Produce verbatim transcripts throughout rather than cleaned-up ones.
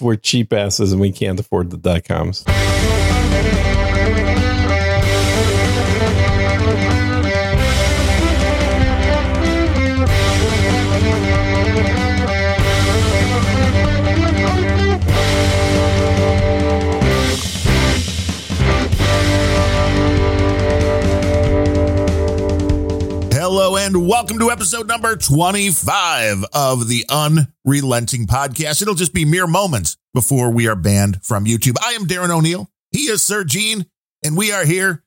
we're cheap asses and we can't afford the dot coms. Hello and welcome to episode number twenty-five of the Unrelenting Podcast. It'll just be mere moments before we are banned from YouTube. I am Darren O'Neill. He is Sir Gene, and we are here.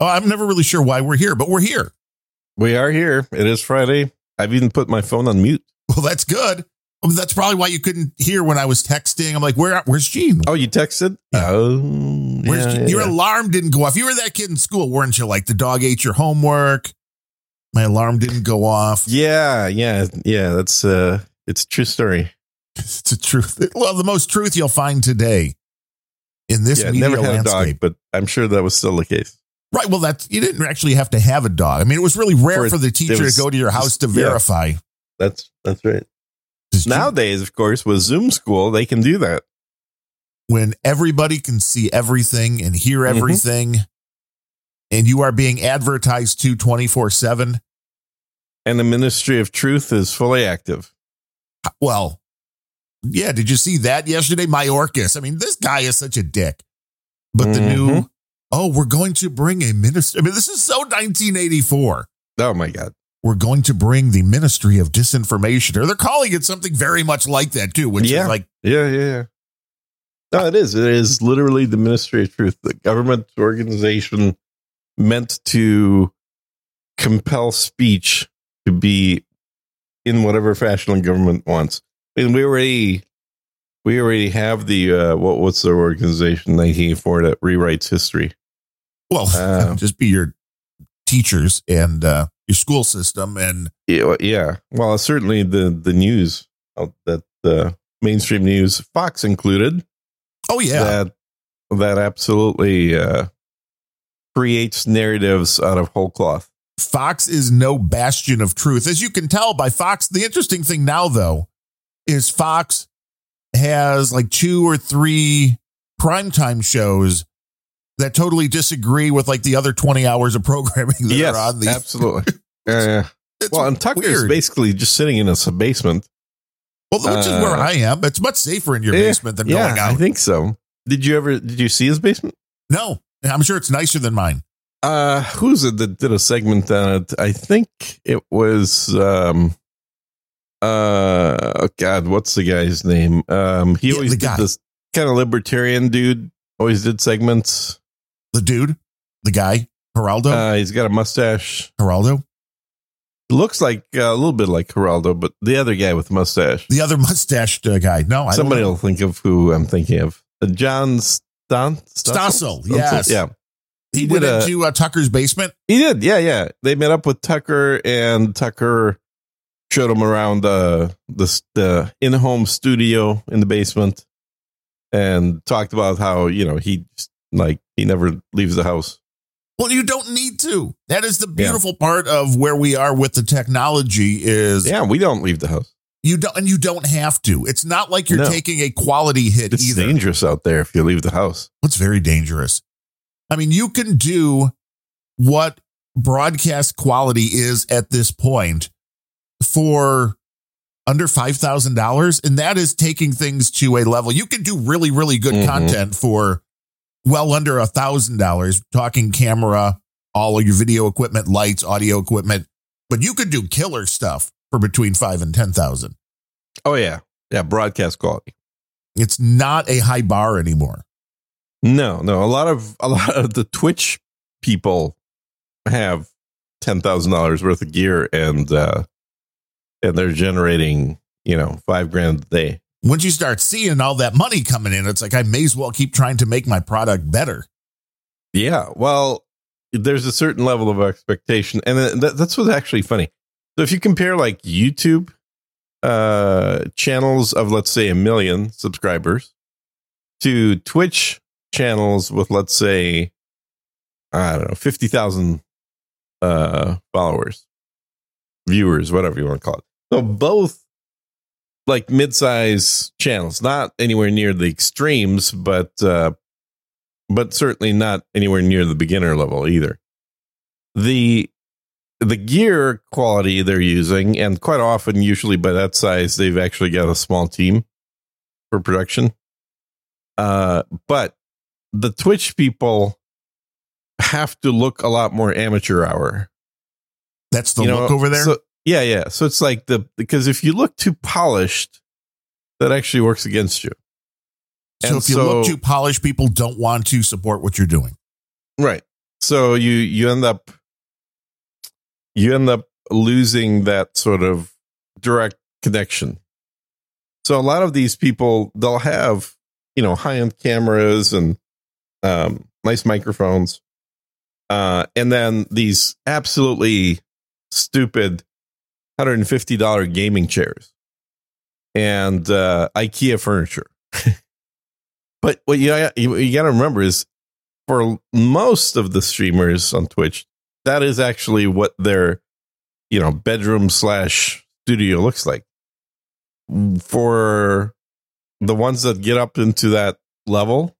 Oh, I'm never really sure why we're here, but we're here. We are here. It is Friday. I've even put my phone on mute. Well, that's good. Well, that's probably why you couldn't hear when I was texting. I'm like, where? Where's Gene? Oh, you texted? Yeah. Oh, where's yeah, Gene? Yeah, your yeah. alarm didn't go off. You were that kid in school, weren't you? Like the dog ate your homework. My alarm didn't go off. Yeah, yeah, yeah. That's uh, it's a true story. It's a truth. Well, the most truth you'll find today in this yeah, media never had landscape. A dog, but I'm sure that was still the case. Right. Well, that's you didn't actually have to have a dog. I mean, it was really rare for, for the teacher was, to go to your house to verify. Yeah, that's that's right. Nowadays, of course, with Zoom school, they can do that. When everybody can see everything and hear everything. Mm-hmm. And you are being advertised to twenty-four seven. And the Ministry of Truth is fully active. Well, yeah. Did you see that yesterday? Mayorkas. I mean, this guy is such a dick. But mm-hmm. the new, oh, we're going to bring a minister. I mean, this is so nineteen eighty-four. Oh, my God. We're going to bring the Ministry of Disinformation. Or they're calling it something very much like that, too, which yeah. is like. Yeah, yeah, yeah. No, it is. It is literally the Ministry of Truth, the government organization meant to compel speech to be in whatever fashion the government wants. And we already, we already have the, uh, what, what's the organization nineteen eighty-four that rewrites history? Well, um, just be your teachers and uh, your school system. And yeah, yeah. Well, certainly the, the news that the mainstream news, Fox included. Oh yeah. That, that absolutely, uh, creates narratives out of whole cloth. Fox is no bastion of truth. As you can tell by Fox, the interesting thing now, though, is Fox has like two or three primetime shows that totally disagree with like the other twenty hours of programming that yes, are on the. Absolutely. uh, well, and Tucker is basically just sitting in a basement. Well, which uh, is where I am. It's much safer in your yeah, basement than yeah, going out. I think so. Did you ever, did you see his basement? No. I'm sure it's nicer than mine. Uh, who's it that did a segment on it? I think it was, um, uh, oh God, what's the guy's name? Um, he yeah, always did this kind of libertarian dude, always did segments. The dude, the guy, Geraldo. Uh, he's got a mustache. Geraldo looks like uh, a little bit like Geraldo, but the other guy with the mustache, the other mustached uh, guy. No, I somebody will think of who I'm thinking of. Uh, John's. Don Stossel, yes. Yeah. He, he went a, into uh, Tucker's basement. He did. Yeah. Yeah. They met up with Tucker and Tucker showed him around uh, the, the in-home studio in the basement and talked about how, you know, he like he never leaves the house. Well, you don't need to. That is the beautiful yeah. part of where we are with the technology is. Yeah. We don't leave the house. You don't, and you don't have to. It's not like you're no. taking a quality hit it's either. It's dangerous out there if you leave the house. It's very dangerous. I mean, you can do what broadcast quality is at this point for under five thousand dollars, and that is taking things to a level. You can do really, really good mm-hmm. content for well under one thousand dollars, talking camera, all of your video equipment, lights, audio equipment, but you could do killer stuff for between five and ten thousand. Oh yeah, yeah. Broadcast quality. It's not a high bar anymore. No, no. A lot of a lot of the Twitch people have ten thousand dollars worth of gear, and uh, and they're generating you know five grand a day. Once you start seeing all that money coming in, it's like I may as well keep trying to make my product better. Yeah, well, there's a certain level of expectation, and that, that's what's actually funny. So if you compare like YouTube uh, channels of, let's say, a million subscribers to Twitch channels with, let's say, I don't know, fifty thousand uh, followers, viewers, whatever you want to call it. So both like mid-size channels, not anywhere near the extremes, but uh, but certainly not anywhere near the beginner level either. The the gear quality they're using, and quite often, usually by that size, they've actually got a small team for production. Uh, but the Twitch people have to look a lot more amateur hour. That's the you look know, over there? So, yeah, yeah. So it's like the, because if you look too polished, that actually works against you. So and if you so, look too polished, people don't want to support what you're doing. Right. So you, you end up, you end up losing that sort of direct connection. So a lot of these people, they'll have, you know, high-end cameras and um, nice microphones. Uh, and then these absolutely stupid one hundred fifty dollars gaming chairs and uh, IKEA furniture. But what you, you, you got to remember is for most of the streamers on Twitch, that is actually what their, you know, bedroom slash studio looks like. For the ones that get up into that level,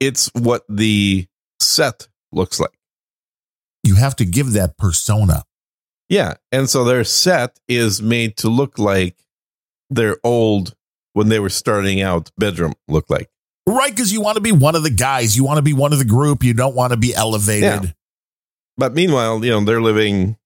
it's what the set looks like. You have to give that persona. Yeah. And so their set is made to look like their old, when they were starting out, bedroom looked like. Right. Because you want to be one of the guys. You want to be one of the group. You don't want to be elevated. Yeah. But meanwhile, you know, they're living.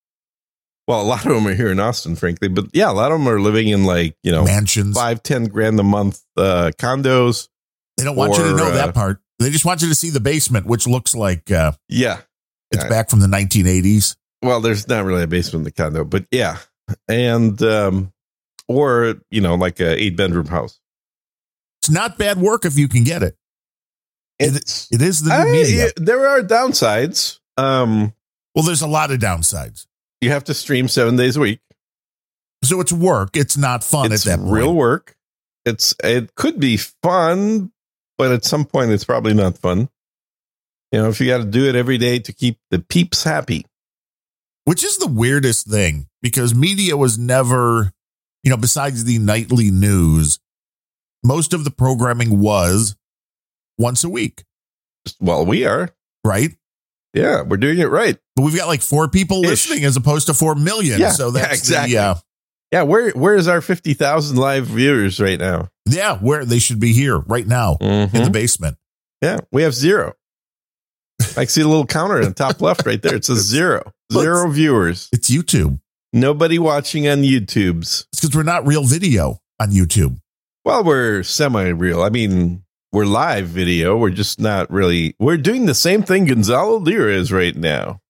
Well, a lot of them are here in Austin, frankly, but yeah, a lot of them are living in, like, you know, mansions, five, ten grand a month uh, condos. They don't want or, you to know uh, that part. They just want you to see the basement, which looks like uh, yeah, it's yeah. back from the nineteen eighties. Well, there's not really a basement in the condo, but yeah, and um, or you know, like a eight bedroom house. It's not bad work if you can get it. It's, it, it is the new I, media. It, there are downsides. Um, well, there's a lot of downsides. You have to stream seven days a week. So it's work. It's not fun it's at that point. It's real work. It's, it could be fun, but at some point it's probably not fun. You know, if you got to do it every day to keep the peeps happy. Which is the weirdest thing, because media was never, you know, besides the nightly news, most of the programming was once a week. Well, we are. Right? Yeah, we're doing it right. But we've got like four people Ish. listening as opposed to four million. Yeah, so that's yeah, exactly. The, uh, yeah, where where is our fifty thousand live viewers right now? Yeah, where they should be here right now mm-hmm. in the basement. Yeah, we have zero. I see the little counter in the top left right there. It says zero. Zero it's, viewers. It's YouTube. Nobody watching on YouTube's. It's because we're not real video on YouTube. Well, we're semi-real. I mean... We're live video. We're just not really. We're doing the same thing Gonzalo Lira is right now.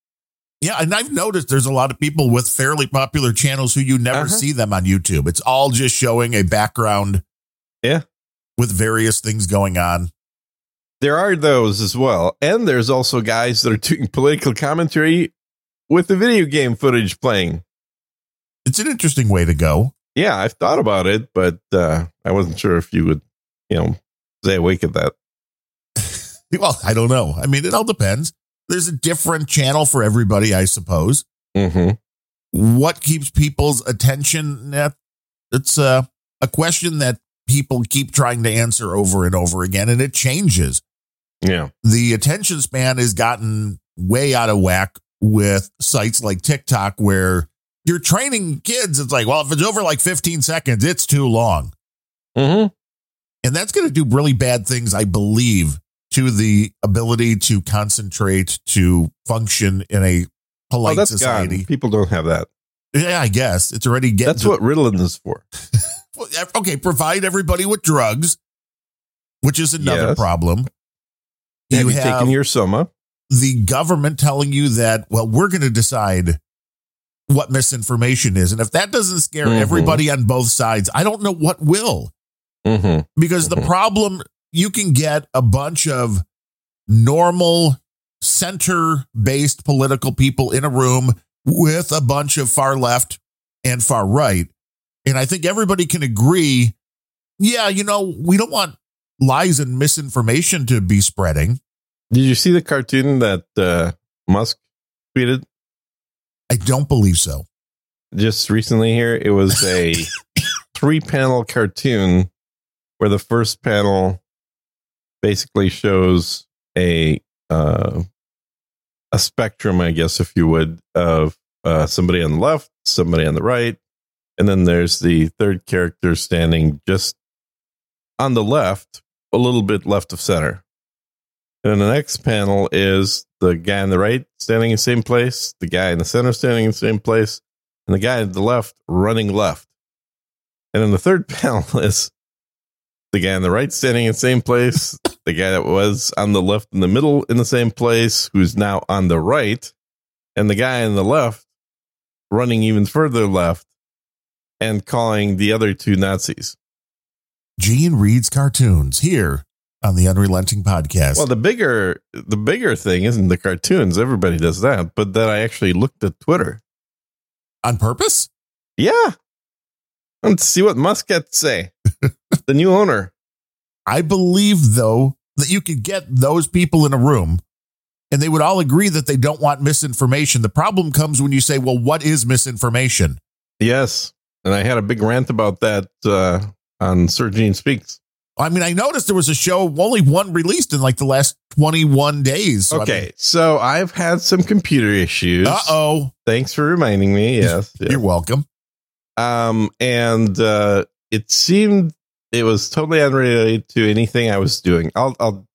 Yeah, and I've noticed there's a lot of people with fairly popular channels who you never uh-huh. see them on YouTube. It's all just showing a background. Yeah. With various things going on. There are those as well. And there's also guys that are doing political commentary with the video game footage playing. It's an interesting way to go. Yeah, I've thought about it, but uh, I wasn't sure if you would, you know, stay awake at that. Well, I don't know. I mean, it all depends. There's a different channel for everybody, I suppose. Mm-hmm. What keeps people's attention? It's a, a question that people keep trying to answer over and over again, and it changes. Yeah. The attention span has gotten way out of whack with sites like TikTok, where you're training kids. It's like, well, if it's over like fifteen seconds, it's too long. Mm-hmm. And that's going to do really bad things, I believe, to the ability to concentrate, to function in a polite oh, society. Gone. People don't have that. Yeah, I guess it's already getting. That's to- what Ritalin is for. Okay, provide everybody with drugs, which is another yes. problem. Have you, you have taken your Soma? The government telling you that, well, we're going to decide what misinformation is, and if that doesn't scare mm-hmm. everybody on both sides, I don't know what will. Mm-hmm. Because mm-hmm. the problem, you can get a bunch of normal center-based political people in a room with a bunch of far left and far right. And I think everybody can agree, yeah, you know, we don't want lies and misinformation to be spreading. Did you see the cartoon that uh, Musk tweeted? I don't believe so. Just recently here, it was a... three panel cartoon where the first panel basically shows a uh, a spectrum, I guess, if you would, of uh, somebody on the left, somebody on the right. And then there's the third character standing just on the left, a little bit left of center. And then the next panel is the guy on the right standing in the same place, the guy in the center standing in the same place, and the guy on the left running left. And then the third panel is the guy on the right standing in the same place, the guy that was on the left in the middle in the same place, who's now on the right, and the guy on the left running even further left and calling the other two Nazis. Gene reads cartoons here on the Unrelenting Podcast. Well, the bigger the bigger thing isn't the cartoons. Everybody does that. But then I actually looked at Twitter. On purpose? Yeah. And see what Musk had to say. The new owner. I believe, though, that you could get those people in a room and they would all agree that they don't want misinformation. The problem comes when you say, well, what is misinformation? Yes. And I had a big rant about that uh, on Sir Gene Speaks. I mean, I noticed there was a show, only one released in like the last twenty-one days. So okay, I mean, so I've had some computer issues. Uh-oh. Thanks for reminding me. Yes. You're yes. welcome. Um, and uh, it seemed it was totally unrelated to anything I was doing. I'll, I'll,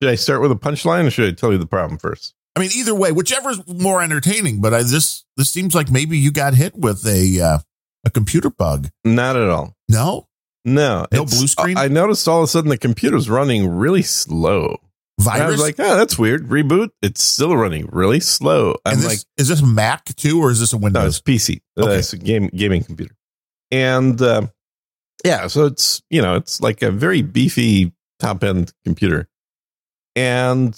should I start with a punchline or should I tell you the problem first? I mean, either way, whichever is more entertaining, but I this, this seems like maybe you got hit with a, uh, a computer bug. Not at all. No? No, no blue screen. I noticed all of a sudden the computer's running really slow. Virus? I was like, oh, that's weird. Reboot. It's still running really slow. I'm this, like, is this Mac too, or is this a Windows? No, it's P C. Okay. Uh, it's a game gaming computer. And uh, yeah, so it's you know it's like a very beefy top end computer, and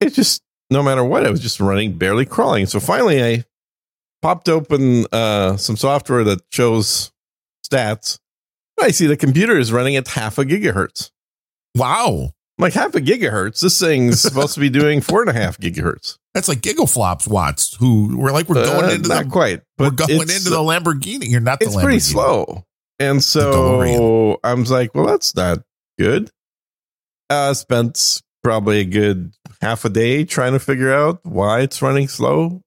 it just no matter what, it was just running barely crawling. So finally, I popped open uh, some software that shows stats. I see the computer is running at half a gigahertz. Wow. Like half a gigahertz. This thing's supposed to be doing four and a half gigahertz. That's like Gigaflops watts who we're like, we're going uh, into not the, quite, but we're going into the Lamborghini. You're not the it's Lamborghini. It's pretty slow. And so I was like, well, that's not good. Uh, spent probably a good half a day trying to figure out why it's running slow.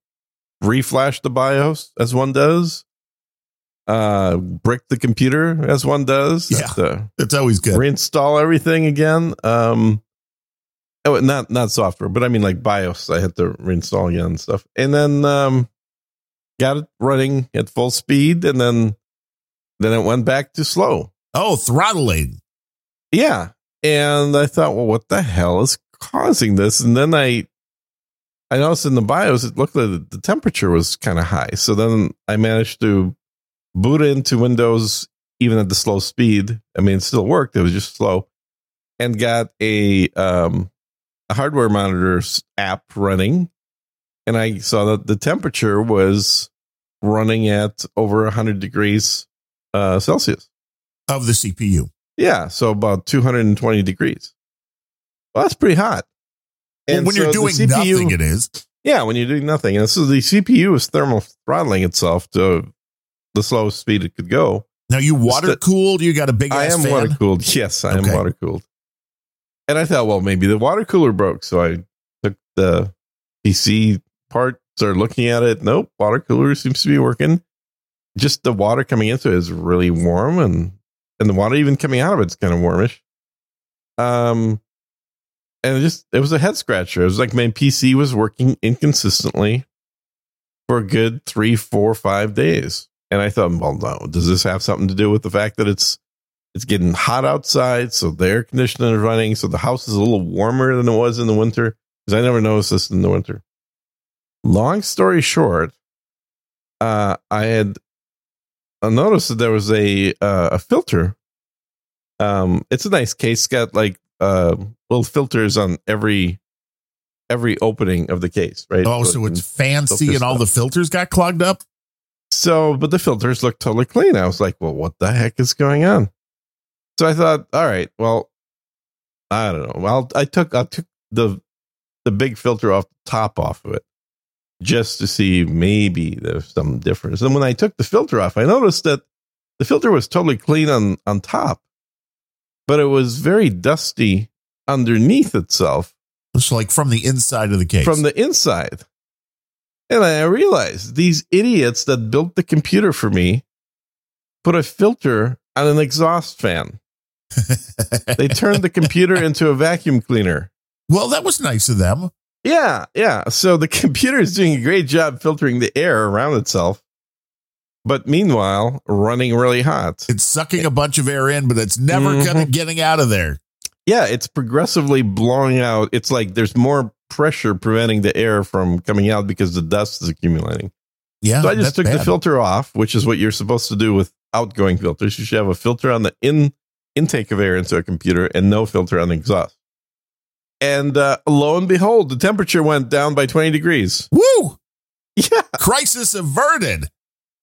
Reflash the BIOS as one does. Uh, brick the computer as one does. Yeah, that's, uh, that's always good. Reinstall everything again. Um, oh, not not software, but I mean like BIOS. I had to reinstall again and stuff, and then um, got it running at full speed, and then then it went back to slow. Oh, throttling. Yeah, and I thought, well, what the hell is causing this? And then I. I noticed in the BIOS, it looked like the temperature was kind of high. So then I managed to boot into Windows even at the slow speed. I mean, it still worked. It was just slow, and got a um, a hardware monitor app running, and I saw that the temperature was running at over one hundred degrees uh, Celsius of the C P U. Yeah, so about two hundred twenty degrees. Well, that's pretty hot. And well, when so you're doing C P U, nothing, it is. Yeah, when you're doing nothing, and so the C P U is thermal throttling itself to the slowest speed it could go. Now you water cooled. You got a big. I am water cooled. Yes, I okay. am water cooled. And I thought, well, maybe the water cooler broke. So I took the P C part, started looking at it. Nope, water cooler seems to be working. Just the water coming into it is really warm, and and the water even coming out of it's kind of warmish. Um, and it just it was a head scratcher. It was like my P C was working inconsistently for a good three, four, five days. And I thought, well, no, does this have something to do with the fact that it's it's getting hot outside? So the air conditioner is running. So the house is a little warmer than it was in the winter, because I never noticed this in the winter. Long story short, uh, I had I noticed that there was a uh, a filter. Um, it's a nice case. It's got like uh, little filters on every every opening of the case. Right. Oh, so, so it's fancy and all stuff. The filters got clogged up. So, but the filters looked totally clean. I was like, well, what the heck is going on? So I thought, all right, well, I don't know. Well, I took, I took the, the big filter off the top off of it just to see maybe there's some difference. And when I took the filter off, I noticed that the filter was totally clean on, on top, but it was very dusty underneath itself. It's like from the inside of the case. From the inside. And I realized these idiots that built the computer for me put a filter on an exhaust fan. They turned the computer into a vacuum cleaner. Well, that was nice of them. Yeah, yeah. So the computer is doing a great job filtering the air around itself, but meanwhile, running really hot. It's sucking a bunch of air in, but it's never mm-hmm. kind of getting out of there. Yeah, it's progressively blowing out. It's like there's more pressure preventing the air from coming out because the dust is accumulating. Yeah, so I just took bad. the filter off, which is what you're supposed to do with outgoing filters. You should have a filter on the in intake of air into a computer and no filter on the exhaust. And uh, lo and behold, the temperature went down by twenty degrees. Woo! Yeah. Crisis averted.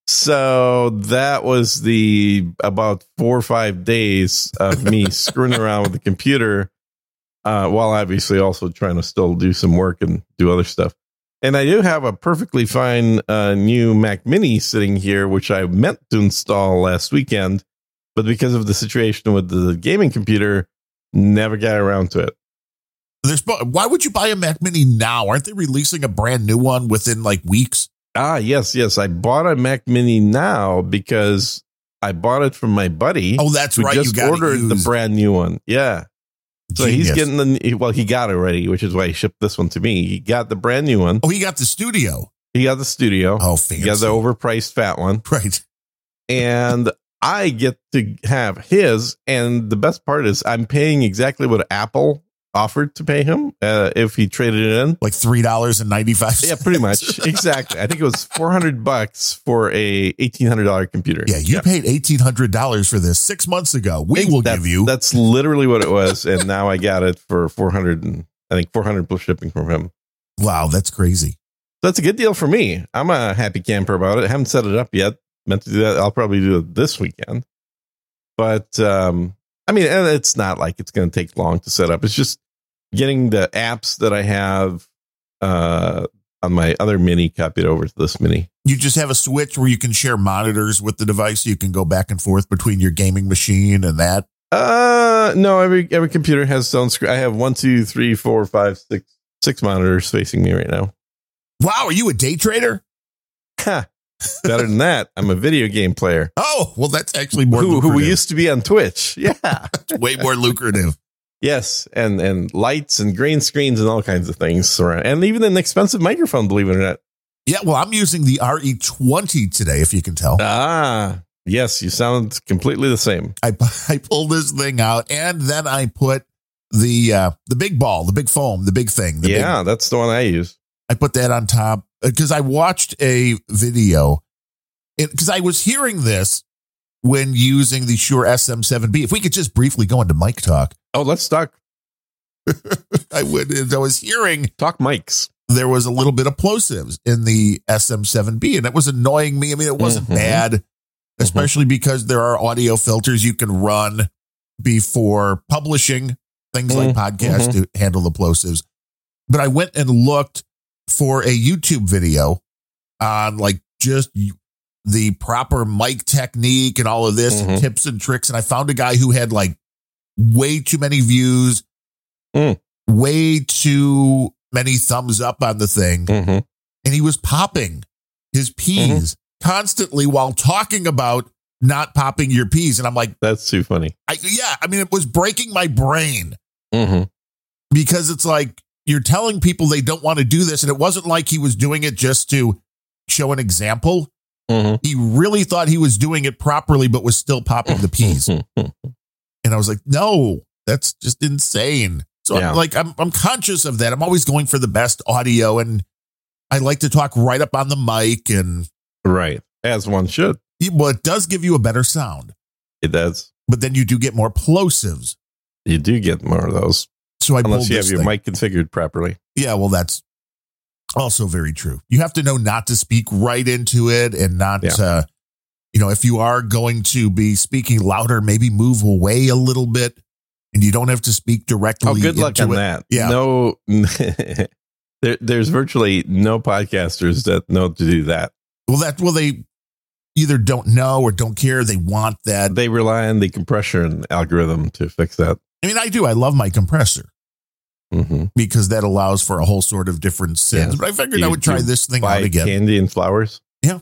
So that was the about four or five days of me screwing around with the computer uh, while obviously also trying to still do some work and do other stuff. And I do have a perfectly fine uh, new Mac Mini sitting here, which I meant to install last weekend, but because of the situation with the gaming computer, never got around to it. There's, why would you buy a Mac Mini now? Aren't they releasing a brand new one within like weeks? Ah, yes, yes. I bought a Mac Mini now because I bought it from my buddy. Oh, that's right. Just ordered the brand new one. Yeah. So he's getting the, well, he got it already, which is why he shipped this one to me. He got the brand new one. Oh, he got the studio. He got the studio. Oh, fancy. He got the overpriced fat one. Right. And I get to have his. And the best part is I'm paying exactly what Apple offered to pay him uh, if he traded it in, like three dollars and ninety five. Yeah, pretty much exactly. I think it was four hundred bucks for a eighteen hundred dollar computer. Yeah, you yeah. paid eighteen hundred dollars for this six months ago. We will give you. That's literally what it was, and now I got it for four hundred and I think four hundred plus shipping from him. Wow, that's crazy. That's a good deal for me. I'm a happy camper about it. I haven't set it up yet. Meant to do that. I'll probably do it this weekend. But um, I mean, and it's not like it's going to take long to set up. It's just getting the apps that I have uh, on my other mini copied over to this mini. You just have a switch where you can share monitors with the device. You can go back and forth between your gaming machine and that. Uh, no, every every computer has its own screen. I have one, two, three, four, five, six, six monitors facing me right now. Wow, are you a day trader? Huh. Better than that, I'm a video game player. Oh, well, that's actually more who, who we used to be on Twitch. Yeah, way more lucrative. Yes, and and lights and green screens and all kinds of things around, and even an expensive microphone, believe it or not. Yeah, well, I'm using the R E twenty today, if you can tell. Ah, yes, you sound completely the same. I I pulled this thing out, and then I put the uh, the big ball, the big foam, the big thing. The yeah, big, that's the one I use. I put that on top because I watched a video because I was hearing this when using the Shure S M seven B. If we could just briefly go into mic talk. Oh, let's talk. I would. I was hearing talk mics. There was a little bit of plosives in the S M seven B, and it was annoying me. I mean, it wasn't mm-hmm. bad, especially mm-hmm. because there are audio filters you can run before publishing things mm-hmm. like podcasts mm-hmm. to handle the plosives. But I went and looked for a YouTube video on like just the proper mic technique and all of this mm-hmm. and tips and tricks. And I found a guy who had like way too many views, mm. way too many thumbs up on the thing. Mm-hmm. And he was popping his peas mm-hmm. constantly while talking about not popping your peas. And I'm like, that's too funny. I, yeah. I mean, it was breaking my brain mm-hmm. because it's like, you're telling people they don't want to do this. And it wasn't like he was doing it just to show an example. Mm-hmm. He really thought he was doing it properly, but was still popping the peas. And I was like, no, that's just insane. So yeah. I'm like, I'm, I'm conscious of that. I'm always going for the best audio. And I like to talk right up on the mic and right. As one should. Well, it does give you a better sound. It does. But then you do get more plosives. You do get more of those. So I Unless you have your thing. mic configured properly. Yeah, well, that's also very true. You have to know not to speak right into it and not, yeah. uh, you know, if you are going to be speaking louder, maybe move away a little bit and you don't have to speak directly. Oh, good luck on it. that. Yeah. No, there, there's virtually no podcasters that know to do that. Well, that, well, they either don't know or don't care. They want that. They rely on the compression algorithm to fix that. I mean, I do. I love my compressor mm-hmm. because that allows for a whole sort of different sins. Yeah. But I figured you, I would try this thing out again. Candy and flowers. Yeah. I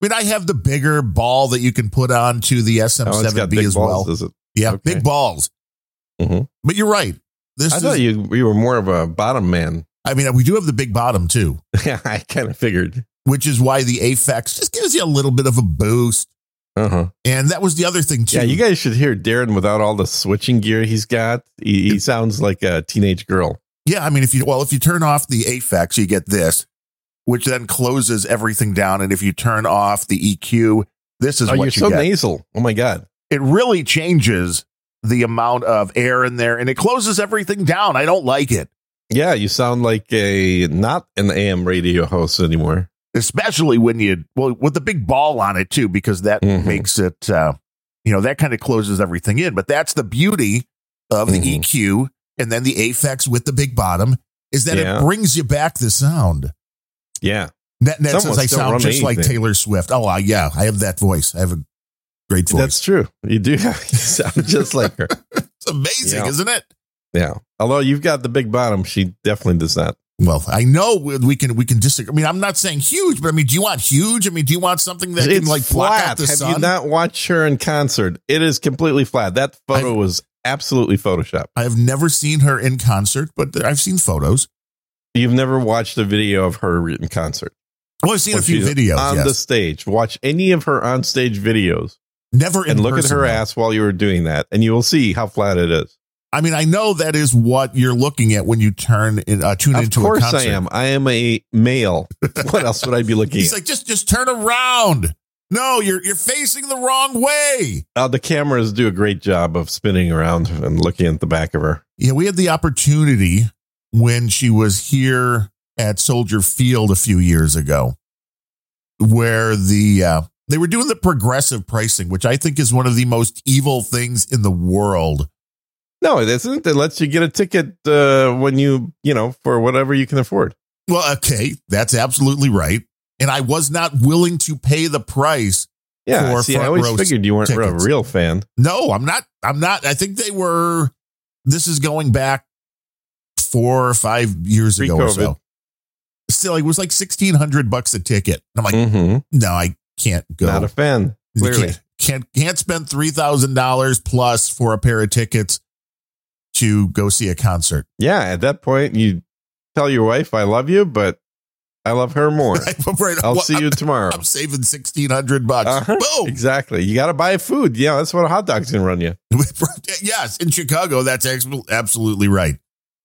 mean, I have the bigger ball that you can put onto the S M seven B oh, as balls, well. Is it? Yeah. Okay. Big balls. Mm-hmm. But you're right. This I is, thought you, you were more of a bottom man. I mean, we do have the big bottom, too. Yeah, I kind of figured. Which is why the Aphex just gives you a little bit of a boost. Uh-huh. And that was the other thing, too. Yeah, you guys should hear Darren without all the switching gear he's got. He, he sounds like a teenage girl. Yeah, I mean, if you well, if you turn off the Aphex, you get this, which then closes everything down. And if you turn off the E Q, this is oh, what you're you so get. Nasal. Oh, my God. It really changes the amount of air in there, and it closes everything down. I don't like it. Yeah, you sound like a not an A M radio host anymore. Especially when you, well, with the big ball on it, too, because that mm-hmm. makes it, uh, you know, that kind of closes everything in. But that's the beauty of the mm-hmm. E Q and then the Aphex with the big bottom is that yeah. it brings you back the sound. Yeah. That, that says I sound just anything. Like Taylor Swift. Oh, uh, yeah, I have that voice. I have a great voice. That's true. You do. You sound just like her. It's amazing, yeah. isn't it? Yeah. Although you've got the big bottom, she definitely does not. Well, I know we can we can disagree. I mean, I'm not saying huge, but I mean, do you want huge? I mean, do you want something that it's can like flat? Block out the Have sun? You not watched her in concert? It is completely flat. That photo I've, was absolutely Photoshopped. I have never seen her in concert, but I've seen photos. You've never watched a video of her in concert. Well, I've seen when a few videos on yes. the stage. Watch any of her on stage videos. Never in and look person, at her though. Ass while you were doing that, and you will see how flat it is. I mean, I know that is what you're looking at when you turn in, uh, tune of into a concert. Of course I am. I am a male. What else would I be looking He's at? He's like, just just turn around. No, you're you're facing the wrong way. Uh, the cameras do a great job of spinning around and looking at the back of her. Yeah, we had the opportunity when she was here at Soldier Field a few years ago, where the uh, they were doing the progressive pricing, which I think is one of the most evil things in the world. No, it isn't. It lets you get a ticket uh, when you, you know, for whatever you can afford. Well, okay, that's absolutely right. And I was not willing to pay the price. Yeah, for see, I always figured you weren't tickets. A real fan. No, I'm not. I'm not. I think they were. This is going back four or five years Pre-COVID. Ago or so. Still, it was like sixteen hundred bucks a ticket. And I'm like, mm-hmm. no, I can't go. Not a fan. Clearly, can't, can't can't spend three thousand dollars plus for a pair of tickets. To go see a concert. Yeah, at that point, you tell your wife, I love you, but I love her more. Right. I'll well, see I'm, you tomorrow. I'm saving sixteen hundred bucks. Uh-huh. Boom. Exactly. You got to buy food. Yeah, that's what a hot dog's going to run you. Yes, in Chicago, that's absolutely right.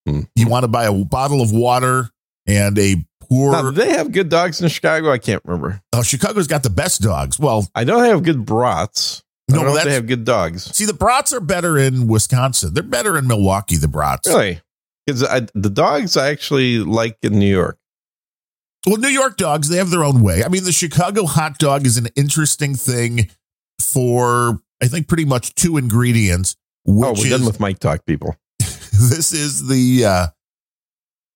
Hmm. You want to buy a bottle of water and a pour. Now, do they have good dogs in Chicago? I can't remember. Oh, Chicago's got the best dogs. Well, I know they have good brats. No, I don't know if they have good dogs. See, the brats are better in Wisconsin. They're better in Milwaukee, the brats. Really? Because the dogs I actually like in New York. Well, New York dogs, they have their own way. I mean, the Chicago hot dog is an interesting thing for, I think, pretty much two ingredients. Which oh, we're is, done with Mike Talk, people. This is the uh,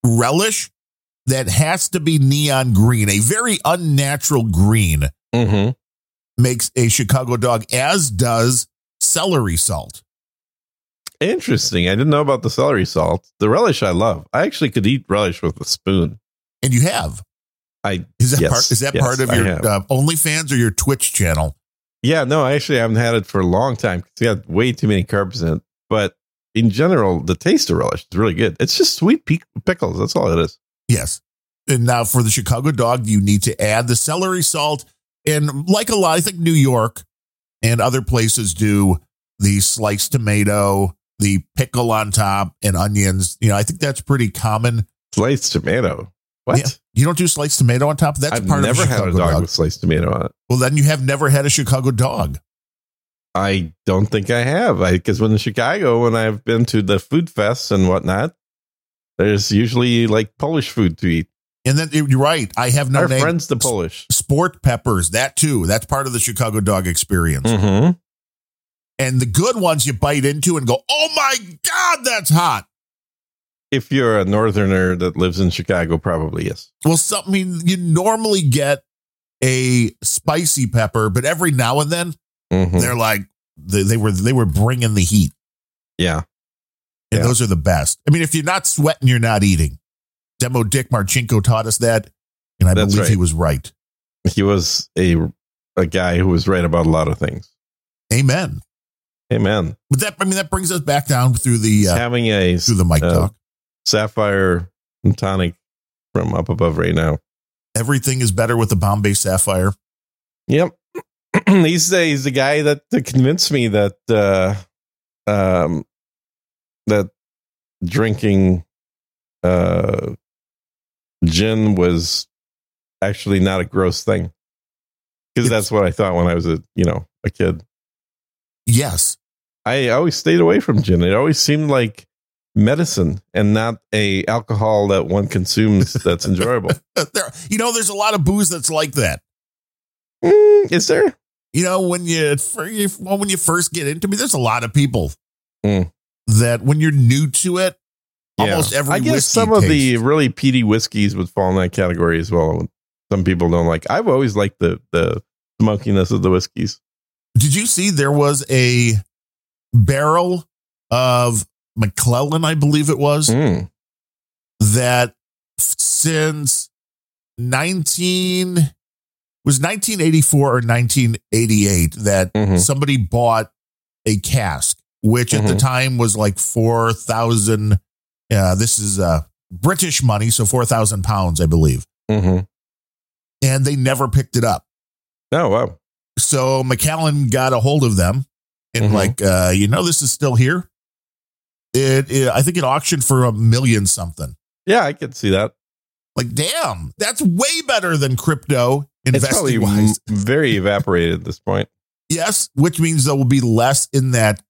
relish that has to be neon green, a very unnatural green. Mm-hmm. Makes a Chicago dog, as does celery salt. Interesting. I didn't know about the celery salt. The relish I love. I actually could eat relish with a spoon. And you have. I Is that yes, part Is that yes, part of I your uh, OnlyFans or your Twitch channel? Yeah, no, I actually haven't had it for a long time. It's got way too many carbs in it. But in general, the taste of relish is really good. It's just sweet pe- pickles. That's all it is. Yes. And now for the Chicago dog, you need to add the celery salt. And like a lot, I think New York and other places do the sliced tomato, the pickle on top, and onions. You know, I think that's pretty common. Sliced tomato? What? Yeah. You don't do sliced tomato on top? That's I've part of the I've never had a dog, dog with sliced tomato on it. Well, then you have never had a Chicago dog. I don't think I have. Because when in Chicago, when I've been to the food fests and whatnot, there's usually like Polish food to eat. And then you're right. I have no Our name. Friends, the Polish sport peppers. That too. That's part of the Chicago dog experience. Mm-hmm. And the good ones you bite into and go, "Oh my God, that's hot." If you're a northerner that lives in Chicago, probably yes. Well, something I mean, you normally get a spicy pepper, but every now and then mm-hmm. they're like they, they were they were bringing the heat. Yeah. And yeah. those are the best. I mean, if you're not sweating, you're not eating. Demo Dick Marchenko taught us that. And I That's believe right. he was right. He was a a guy who was right about a lot of things. Amen. Amen. But that, I mean, that brings us back down through the uh, having a through the mic uh, talk. Sapphire and tonic from up above right now. Everything is better with the Bombay Sapphire. Yep. These days, the guy that convinced me that uh, um, that drinking uh, gin was actually not a gross thing, because that's what I thought when I was a you know a kid. Yes, I always stayed away from gin. It always seemed like medicine and not a alcohol that one consumes that's enjoyable. there, you know, there's a lot of booze that's like that. Mm, is there? You know, when you when you first get into me, there's a lot of people mm. that when you're new to it, yeah. almost every I guess some taste. Of the really peaty whiskeys would fall in that category as well. Some people don't like. I've always liked the the smokiness of the whiskeys. Did you see there was a barrel of McClellan, I believe it was, mm. that since nineteen was nineteen eighty-four or nineteen eighty-eight that mm-hmm. somebody bought a cask, which mm-hmm. at the time was like four thousand. Uh, this is uh, British money, so four thousand pounds, I believe. Mm-hmm. And they never picked it up. Oh, wow. So McClellan got a hold of them and mm-hmm. like, uh, you know, this is still here. It, it I think it auctioned for a million something. Yeah, I could see that. Like, damn, that's way better than crypto investing wise. Very evaporated at this point. Yes, which means there will be less in that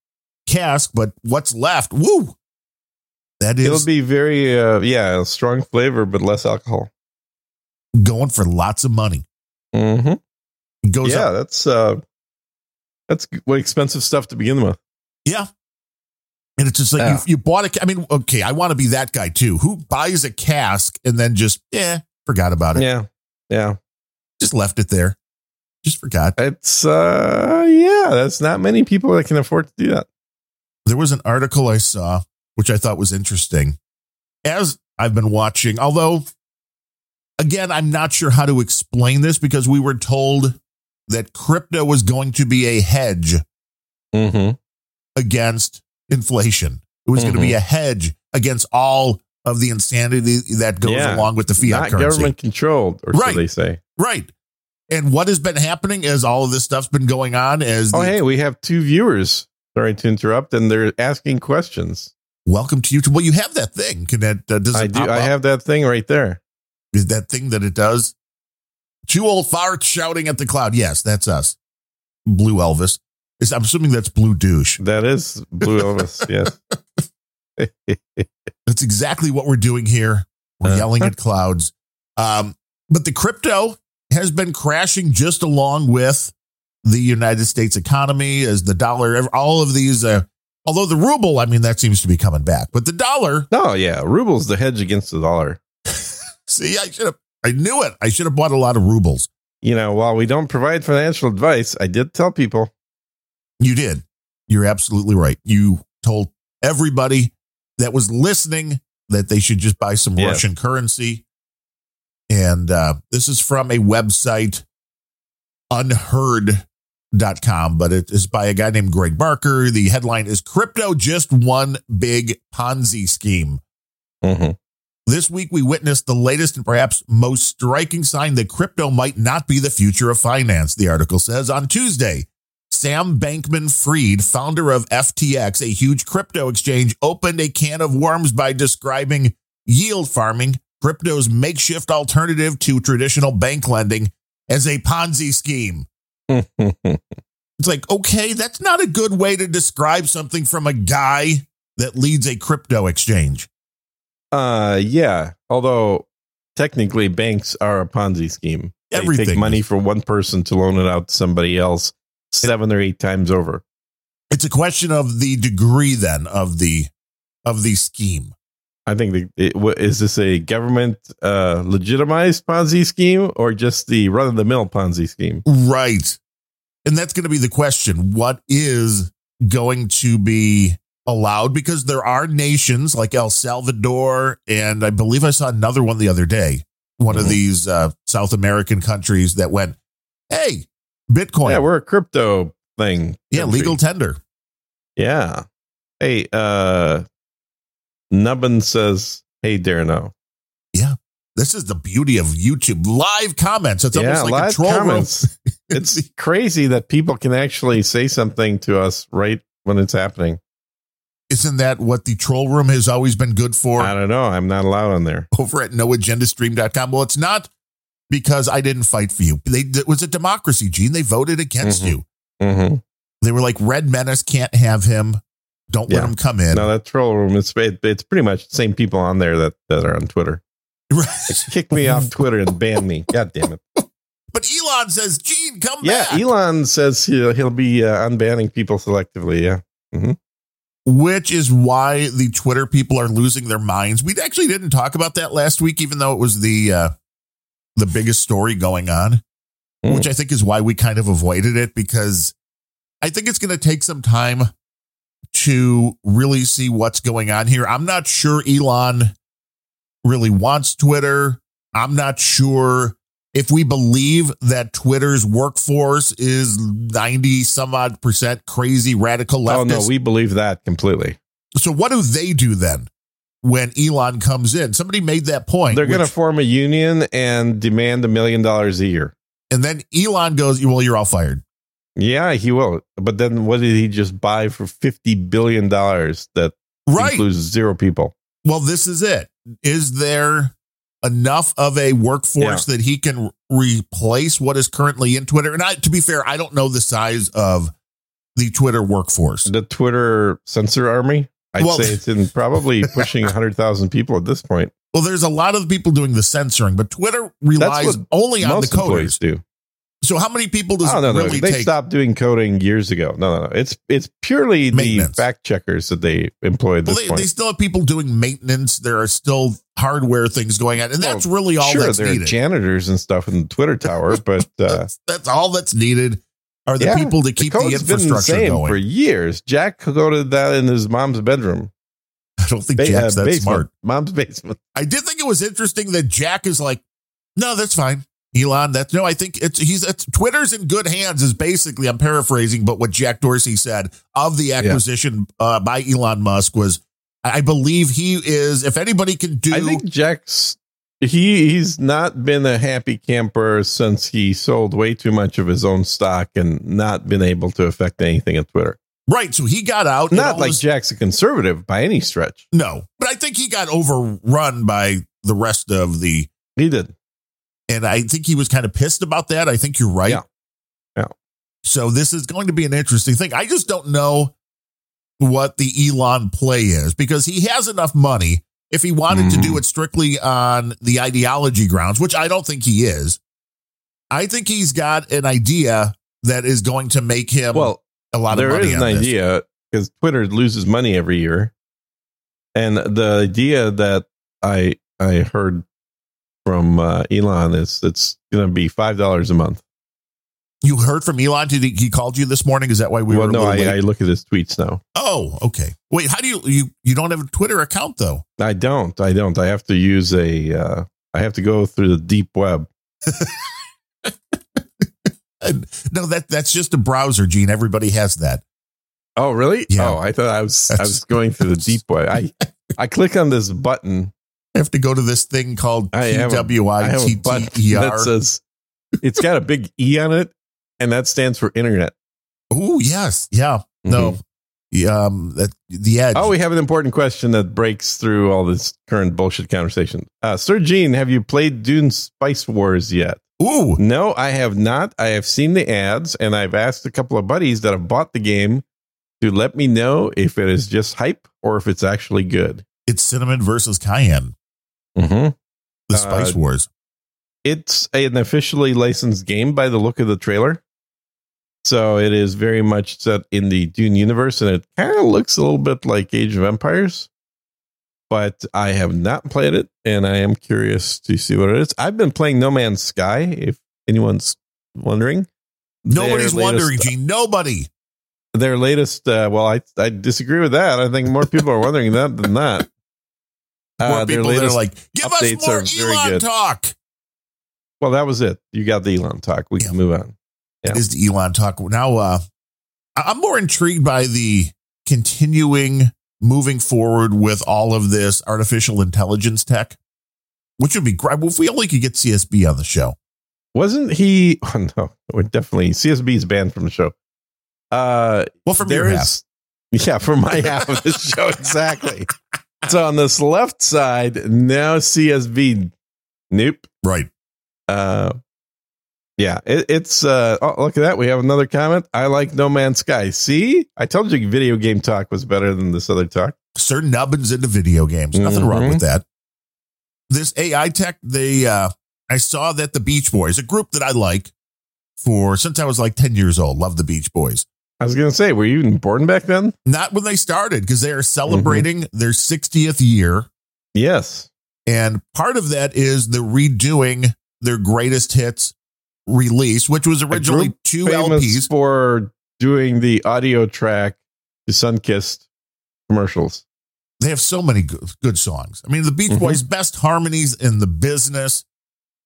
cask, but what's left? Woo. That is. It'll be very, uh, yeah, strong flavor, but less alcohol. Going for lots of money. Mm-hmm. Goes yeah, up. that's uh, that's expensive stuff to begin with. Yeah, and it's just like yeah. you, you bought a. I mean, okay, I want to be that guy too. Who buys a cask and then just yeah, forgot about it. Yeah, yeah, just left it there. Just forgot. It's uh, yeah, that's not many people that can afford to do that. There was an article I saw which I thought was interesting. As I've been watching, although again, I'm not sure how to explain this because we were told that crypto was going to be a hedge mm-hmm. against inflation. It was mm-hmm. going to be a hedge against all of the insanity that goes yeah. along with the fiat Not currency. Government controlled, or right. so they say. Right. And what has been happening is all of this stuff's been going on as. Oh, the- hey, we have two viewers. Sorry to interrupt. And they're asking questions. Welcome to YouTube. Well, you have that thing. Can that, uh, does I do. I have that thing right there. Is that thing that it does? Two old farts shouting at the cloud. Yes, that's us. Blue Elvis. It's, I'm assuming that's Blue Douche. That is Blue Elvis, yes. That's exactly what we're doing here. We're uh, yelling at clouds. Um, but the crypto has been crashing just along with the United States economy as the dollar, all of these. Uh, although the ruble, I mean, that seems to be coming back. But the dollar. Oh, yeah. Ruble's the hedge against the dollar. See, I should have. I knew it. I should have bought a lot of rubles. You know, while we don't provide financial advice, I did tell people. You did. You're absolutely right. You told everybody that was listening that they should just buy some yeah. Russian currency. And uh, this is from a website, unheard dot com, but it is by a guy named Greg Barker. The headline is Crypto Just One Big Ponzi Scheme. Mm-hmm. This week, we witnessed the latest and perhaps most striking sign that crypto might not be the future of finance, the article says. On Tuesday, Sam Bankman-Fried, founder of F T X, a huge crypto exchange, opened a can of worms by describing yield farming, crypto's makeshift alternative to traditional bank lending, as a Ponzi scheme. It's like, okay, that's not a good way to describe something from a guy that leads a crypto exchange. Uh, yeah. Although technically banks are a Ponzi scheme. Everything. They take money from one person to loan it out to somebody else seven or eight times over. It's a question of the degree then of the, of the scheme. I think the, it, what, is this a government uh, legitimized Ponzi scheme or just the run of the mill Ponzi scheme? Right. And that's going to be the question. What is going to be allowed? Because there are nations like El Salvador. And I believe I saw another one the other day. One mm-hmm. of these uh, South American countries that went, hey, Bitcoin. Yeah, we're a crypto thing. Yeah. Country. Legal tender. Yeah. Hey, uh. Nubbin says, hey, Darren O. Yeah. This is the beauty of YouTube. Live comments. It's almost yeah, like live a troll comments. Room. It's crazy that people can actually say something to us right when it's happening. Isn't that what the troll room has always been good for? I don't know. I'm not allowed on there. Over at no agenda stream dot com. Well, it's not because I didn't fight for you. They, it was a democracy, Gene. They voted against mm-hmm. you. Mm-hmm. They were like, Red Menace can't have him. Don't yeah. let them come in. No, that troll room, it's, it, it's pretty much the same people on there that, that are on Twitter. Right. Like, kick me off Twitter and ban me. God damn it. But Elon says, Gene, come yeah, back. Yeah, Elon says he'll, he'll be uh, unbanning people selectively. Yeah. Mm-hmm. Which is why the Twitter people are losing their minds. We actually didn't talk about that last week, even though it was the, uh, the biggest story going on, mm. which I think is why we kind of avoided it, because I think it's going to take some time to really see what's going on here. I'm not sure Elon really wants Twitter. I'm not sure if we believe that Twitter's workforce is ninety some odd percent crazy radical leftists. Oh, no, we believe that completely. So what do they do then when Elon comes in? Somebody made that point. They're going to form a union and demand a million dollars a year. And then Elon goes, well, you're all fired. Yeah, he will. But then what did he just buy for fifty billion dollars that right. includes zero people? Well, this is it. Is there enough of a workforce yeah. that he can replace what is currently in Twitter? And I, to be fair, I don't know the size of the Twitter workforce. The Twitter censor army? I'd well, say it's in probably pushing one hundred thousand people at this point. Well, there's a lot of people doing the censoring, but Twitter relies only on the coders. Do. So how many people does oh, no, it really no. They take? Stopped doing coding years ago. No, no, no. It's it's purely the fact checkers that they employ at this well, they, point. They still have people doing maintenance. There are still hardware things going on. And that's well, really all sure, that's there needed. Are janitors and stuff in the Twitter tower, but uh, that's, that's all that's needed are the yeah, people to keep the, the infrastructure been the same going. For years. Jack coded that in his mom's bedroom. I don't think ba- Jack's uh, that basement. Smart. Mom's basement. I did think it was interesting that Jack is like, no, that's fine. Elon, that's no, I think it's he's it's, Twitter's in good hands is basically I'm paraphrasing. But what Jack Dorsey said of the acquisition yeah. uh, by Elon Musk was, I believe he is. If anybody can do, I think Jack's he he's not been a happy camper since he sold way too much of his own stock and not been able to affect anything at Twitter. Right. So he got out. Not like this, Jack's a conservative by any stretch. No, but I think he got overrun by the rest of the. He did. And I think he was kind of pissed about that. I think you're right. Yeah. yeah. So this is going to be an interesting thing. I just don't know what the Elon play is because he has enough money. If he wanted mm-hmm. to do it strictly on the ideology grounds, which I don't think he is, I think he's got an idea that is going to make him well, a lot of money. There is an idea because Twitter loses money every year. And the idea that I I heard from uh, Elon is it's going to be five dollars a month. You heard from Elon? Did he, he called you this morning? Is that why we well, were? No, I, I look at his tweets now. Oh, okay. Wait, how do you you you don't have a Twitter account though? I don't. I don't. I have to use a. Uh, I have to go through the deep web. No, that that's just a browser, Gene. Everybody has that. Oh, really? Yeah. Oh, I thought I was that's, I was going through the deep web. I I click on this button. I have to go to this thing called T W I T T E R. That says it's got a big E on it, and that stands for internet. Oh, yes. Yeah. Mm-hmm. No. Um, that, the edge. Oh, we have an important question that breaks through all this current bullshit conversation. Uh, Sir Gene, have you played Dune Spice Wars yet? Ooh. No, I have not. I have seen the ads, and I've asked a couple of buddies that have bought the game to let me know if it is just hype or if it's actually good. It's cinnamon versus cayenne. Mm-hmm. The Spice uh, Wars. It's an officially licensed game by the look of the trailer. So it is very much set in the Dune universe, and it kind of looks a little bit like Age of Empires. but I have not played it, and I am curious to see what it is. I've been playing No Man's Sky, if anyone's wondering. Nobody's latest, wondering, Gene. Nobody. Their latest, uh, well, I I disagree with that. I think more people are wondering that than not. Uh, more people that are like, give us more Elon talk. Well, that was it. You got the Elon talk. We yeah. can move on. Yeah. It is the Elon talk. Now, uh, I'm more intrigued by the continuing moving forward with all of this artificial intelligence tech, which would be great. Well, if we only could get C S B on the show. Wasn't he? Oh, no, we're definitely C S B is banned from the show. Uh, well, from there is, half. yeah, from my half of the show. Exactly. So on this left side now, C S B. Nope. Right. Uh, yeah, it, it's uh, oh, look at that. We have another comment. I like No Man's Sky. See, I told you video game talk was better than this other talk. Sir Nubbins into video games. Nothing mm-hmm. wrong with that. This A I tech, they, uh, I saw that the Beach Boys, a group that I like for since I was like ten years old, love the Beach Boys. I was going to say, were you even born back then? Not when they started, because they are celebrating mm-hmm. their sixtieth year. Yes. And part of that is the redoing their greatest hits release, which was originally two L Ps for doing the audio track to Sunkist commercials. They have so many good, good songs. I mean, the Beach mm-hmm. Boys, best harmonies in the business.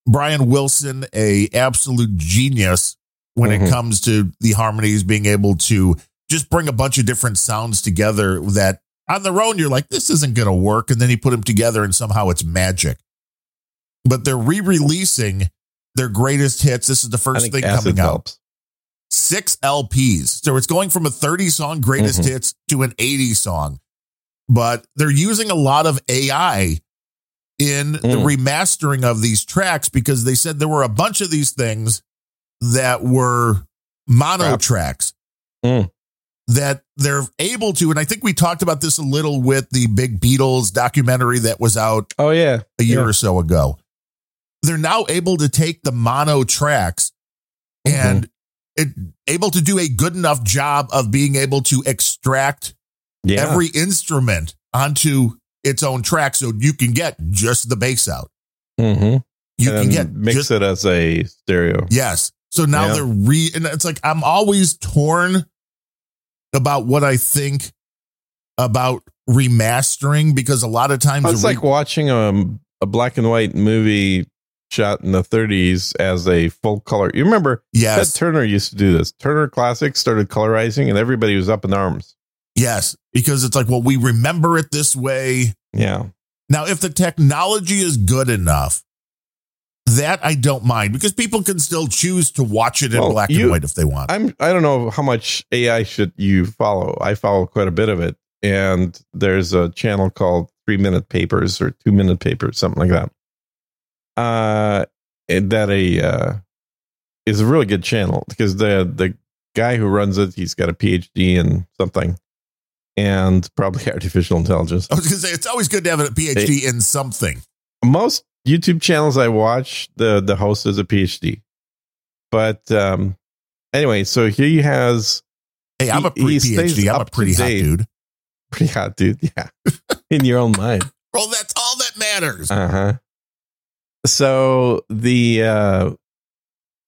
Brian Wilson, a absolute genius when mm-hmm. it comes to the harmonies, being able to just bring a bunch of different sounds together that on their own, you're like, this isn't going to work. And then you put them together and somehow it's magic. But they're re-releasing their greatest hits. This is the first thing coming helps. out. Six L Ps. So it's going from a thirty song greatest mm-hmm. hits to an eighty song. But they're using a lot of A I in mm. the remastering of these tracks, because they said there were a bunch of these things that were mono Crap. tracks mm. that they're able to. And I think we talked about this a little with the big Beatles documentary that was out. Oh, yeah. A year yeah. or so ago. They're now able to take the mono tracks and mm-hmm. it able to do a good enough job of being able to extract yeah. every instrument onto its own track. So you can get just the bass out. Mm-hmm. You and can get mix just, it as a stereo. Yes. So now yeah. they're re and it's like, I'm always torn about what I think about remastering, because a lot of times it's re- like watching a, a black and white movie shot in the thirties as a full color. You remember yes. Ted Turner used to do this. Turner Classics started colorizing and everybody was up in arms. Yes. Because it's like, well, we remember it this way. Yeah. Now, if the technology is good enough, that I don't mind, because people can still choose to watch it in well, black you, and white if they want. I'm, I don't know how much A I should you follow. I follow quite a bit of it. And there's a channel called Three Minute Papers or Two Minute Papers, something like that. Uh, that a uh, is a really good channel, because the the guy who runs it, he's got a P H D in something, and probably artificial intelligence. I was going to say, it's always good to have a P H D it, in something. Most YouTube channels I watch, the the host is a P H D. But um, anyway, so he has. Hey, I'm a pre P H D. I'm a pretty hot dude. Pretty hot dude. Yeah, in your own mind. Well, that's all that matters. Uh huh. So the uh,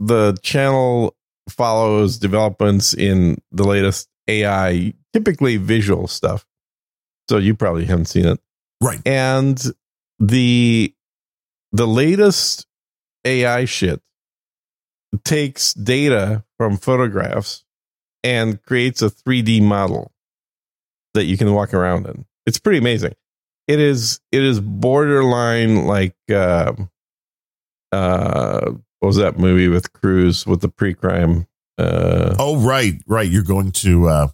the channel follows developments in the latest A I, typically visual stuff. So you probably haven't seen it, right? And the the latest A I shit takes data from photographs and creates a three D model that you can walk around in. It's pretty amazing. It is it is borderline like. Uh, Uh, what was that movie with Cruise with the pre-crime? Uh, oh, right, right. You're going to uh,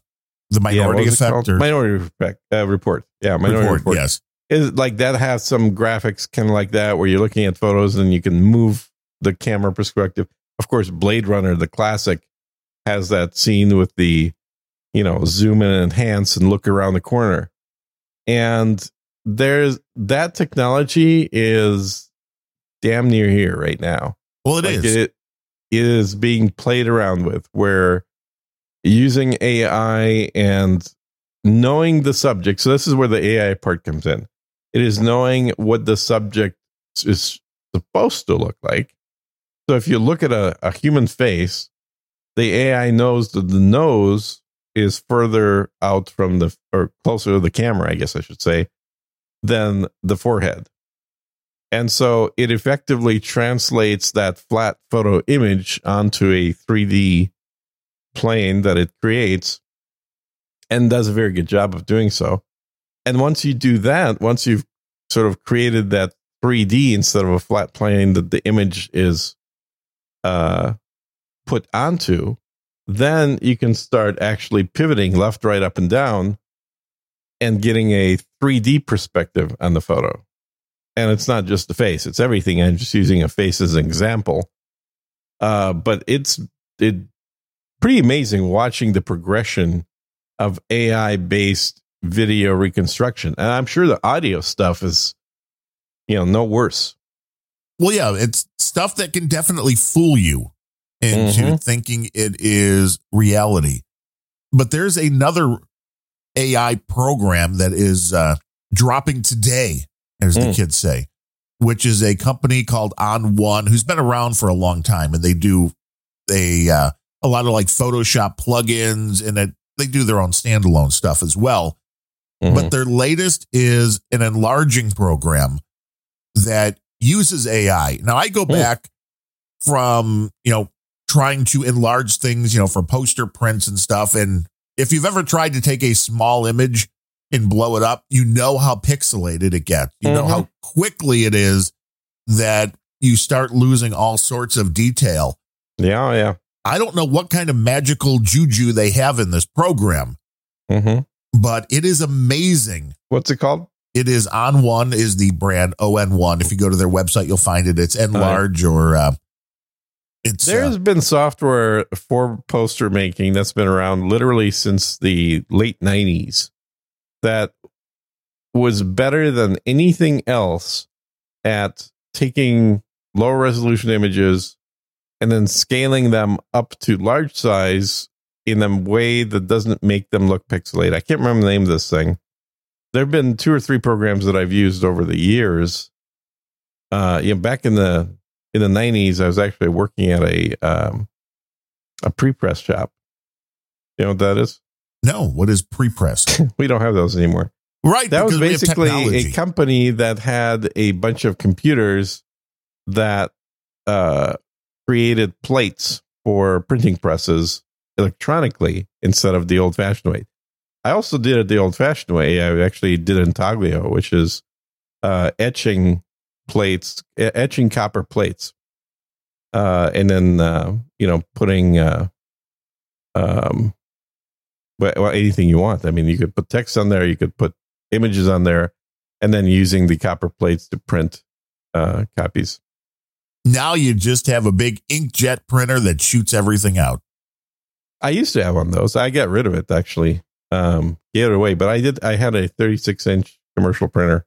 the Minority yeah, Effect, or Minority Report. Uh, report. Yeah, Minority Report. report. Yes, is like that has some graphics kind of like that, where you're looking at photos and you can move the camera perspective. Of course, Blade Runner, the classic, has that scene with the, you know, zoom in and enhance and look around the corner, and there's that technology is. Damn near here right now. Well, it like is. It, it is being played around with, where using A I and knowing the subject. So this is where the A I part comes in. It is knowing what the subject is supposed to look like. So if you look at a, a human face, the A I knows that the nose is further out from the, or closer to the camera, I guess I should say, than the forehead. And so it effectively translates that flat photo image onto a three D plane that it creates and does a very good job of doing so. And once you do that, once you've sort of created that three D instead of a flat plane that the image is uh, put onto, then you can start actually pivoting left, right, up, and down and getting a three D perspective on the photo. And it's not just the face, it's everything. I'm just using a face as an example. Uh, but it's it, pretty amazing watching the progression of A I-based video reconstruction. And I'm sure the audio stuff is, you know, no worse. Well, yeah, it's stuff that can definitely fool you into mm-hmm. thinking it is reality. But there's another A I program that is uh, dropping today, as mm. the kids say, which is a company called O N one, who's been around for a long time, and they do a uh, a lot of like Photoshop plugins, and a, they do their own standalone stuff as well. Mm-hmm. But their latest is an enlarging program that uses A I. Now, I go mm. back from, you know, trying to enlarge things, you know, for poster prints and stuff. And if you've ever tried to take a small image and blow it up, you know how pixelated it gets. You mm-hmm. know how quickly it is that you start losing all sorts of detail. Yeah, yeah. I don't know what kind of magical juju they have in this program, mm-hmm. but it is amazing. What's it called? It is O N one is the brand, O N one. If you go to their website, you'll find it. It's enlarge right. or uh, it's. There's uh, been software for poster making that's been around literally since the late nineties. That was better than anything else at taking low resolution images and then scaling them up to large size in a way that doesn't make them look pixelated. I can't remember the name of this thing. There have been two or three programs that I've used over the years. Uh, you know, back in the in the nineties, I was actually working at a um, a pre-press shop. You know what that is? No, what is pre-press? We don't have those anymore. Right. That was basically a company that had a bunch of computers that uh, created plates for printing presses electronically instead of the old-fashioned way. I also did it the old-fashioned way. I actually did intaglio, which is uh, etching plates, etching copper plates, uh, and then, uh, you know, putting... Uh, um, Well, anything you want. I mean, you could put text on there, you could put images on there, and then using the copper plates to print uh, copies. Now you just have a big inkjet printer that shoots everything out. I used to have one of those. I got rid of it, actually. Um, gave it away, but I did. I had a thirty-six inch commercial printer.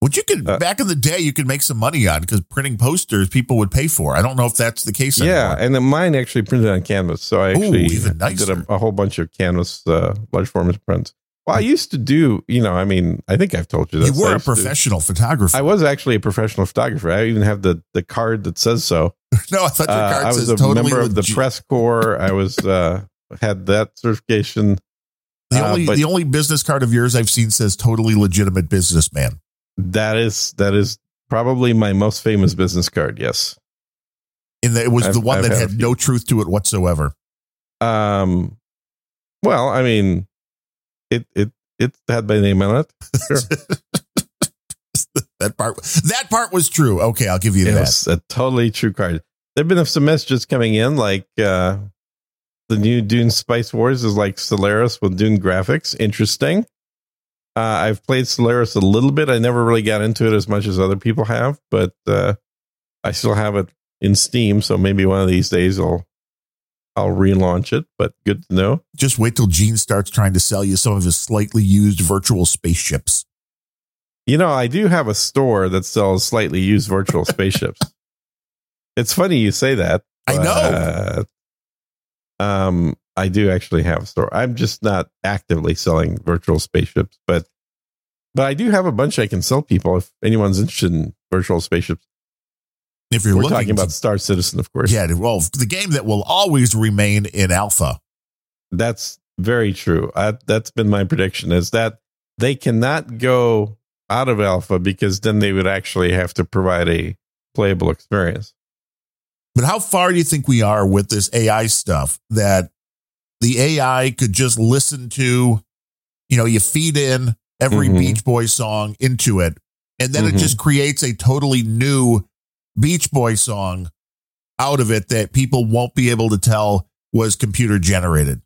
Which you could, uh, back in the day, you could make some money on because printing posters people would pay for. I don't know if that's the case anymore. Yeah, and then mine actually printed on canvas. So I actually Ooh, even nicer. did a, a whole bunch of canvas, uh, large format prints. Well, I used to do, you know, I mean, I think I've told you this. You were a professional to, photographer. I was actually a professional photographer. I even have the, the card that says so. No, I thought your card uh, says I was a totally member legit. of the press corps. I was uh, had that certification. The only, uh, but, the only business card of yours I've seen says totally legitimate businessman. That is that is probably my most famous business card. Yes, and it was I've, the one I've that had, had no truth to it whatsoever. Um, well, I mean, it it it had my name on it. Sure. that part that part was true. Okay, I'll give you it that. It's a totally true card. There've been some messages coming in, like uh, the new Dune Spice Wars is like Solaris with Dune graphics. Interesting. Uh, I've played Solaris a little bit. I never really got into it as much as other people have, but uh, I still have it in Steam. So maybe one of these days I'll I'll relaunch it. But good to know. Just wait till Gene starts trying to sell you some of his slightly used virtual spaceships. You know, I do have a store that sells slightly used virtual spaceships. It's funny you say that. I know. But, um. I do actually have a store. I'm just not actively selling virtual spaceships, but But I do have a bunch I can sell people if anyone's interested in virtual spaceships. If you're We're looking talking to, about Star Citizen, of course. Yeah, well, the game that will always remain in alpha. That's very true. I, that's been my prediction, is that they cannot go out of alpha, because then they would actually have to provide a playable experience. But how far do you think we are with this A I stuff, that the A I could just listen to, you know, you feed in every mm-hmm. Beach Boys song into it, and then mm-hmm. it just creates a totally new Beach Boy song out of it that people won't be able to tell was computer generated?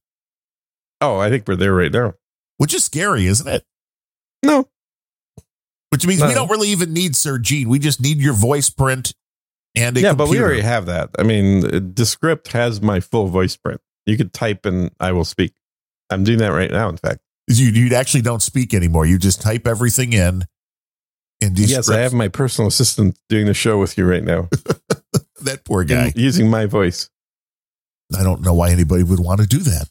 Oh, I think we're there right now. Which is scary, isn't it? No. Which means no. we don't really even need Sir Gene. We just need your voice print and a yeah, computer. But we already have that. I mean, Descript has my full voice print. You could type and I will speak. I'm doing that right now, in fact. You, you actually don't speak anymore. You just type everything in. And yes, scripts. I have my personal assistant doing the show with you right now. That poor guy. And using my voice. I don't know why anybody would want to do that.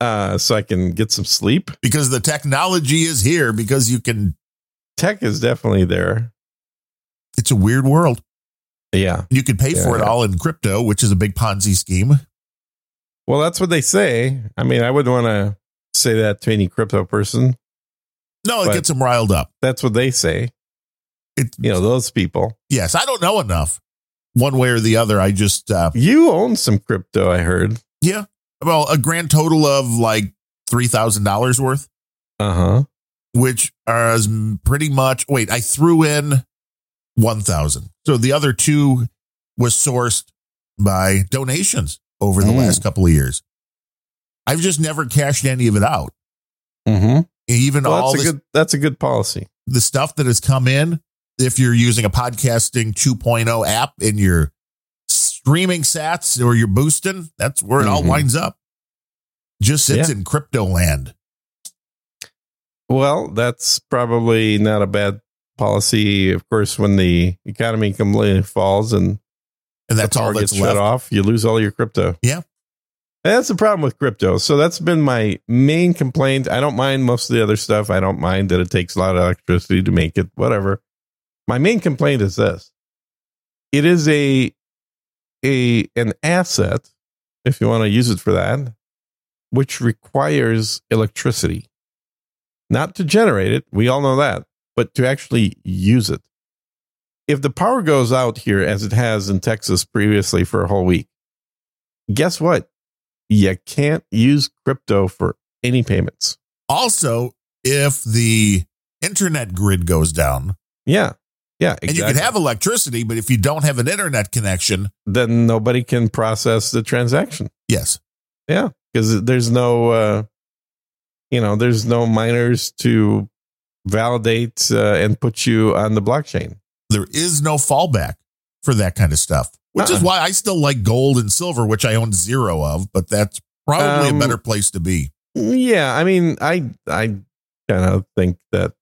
Uh, so I can get some sleep? Because the technology is here, because you can. Tech is definitely there. It's a weird world. Yeah. You could pay yeah, for it yeah. all in crypto, which is a big Ponzi scheme. Well, that's what they say. I mean, I wouldn't want to say that to any crypto person. No, it gets them riled up. That's what they say. It, you know, those people. Yes, I don't know enough one way or the other. I just. Uh, you own some crypto, I heard. Yeah. Well, a grand total of like three thousand dollars worth. Uh-huh. Which is pretty much. Wait, I threw in one thousand. So the other two was sourced by donations over the mm. last couple of years. I've just never cashed any of it out. Mm-hmm. Even well, all that's, this, a good, that's a good policy. The stuff that has come in, if you're using a podcasting two point oh app and you're streaming sats or you're boosting, that's where it mm-hmm. all winds up. Just sits yeah. in crypto land. Well, that's probably not a bad policy. Of course, when the economy completely falls and, and that's all that's gets left. Shut off, you lose all your crypto. Yeah. And that's the problem with crypto. So that's been my main complaint. I don't mind most of the other stuff. I don't mind that it takes a lot of electricity to make it, whatever. My main complaint is this. It is a, a an asset, if you want to use it for that, which requires electricity. Not to generate it. We all know that. But to actually use it. If the power goes out here, as it has in Texas previously for a whole week, guess what? You can't use crypto for any payments. Also, if the internet grid goes down. Yeah. Yeah. Exactly. And you can have electricity, but if you don't have an internet connection, then nobody can process the transaction. Yes. Yeah. Because there's no, uh, you know, there's no miners to validate uh, and put you on the blockchain. There is no fallback for that kind of stuff. Which is why I still like gold and silver, which I own zero of, but that's probably um, a better place to be. Yeah, I mean, I I kind of think that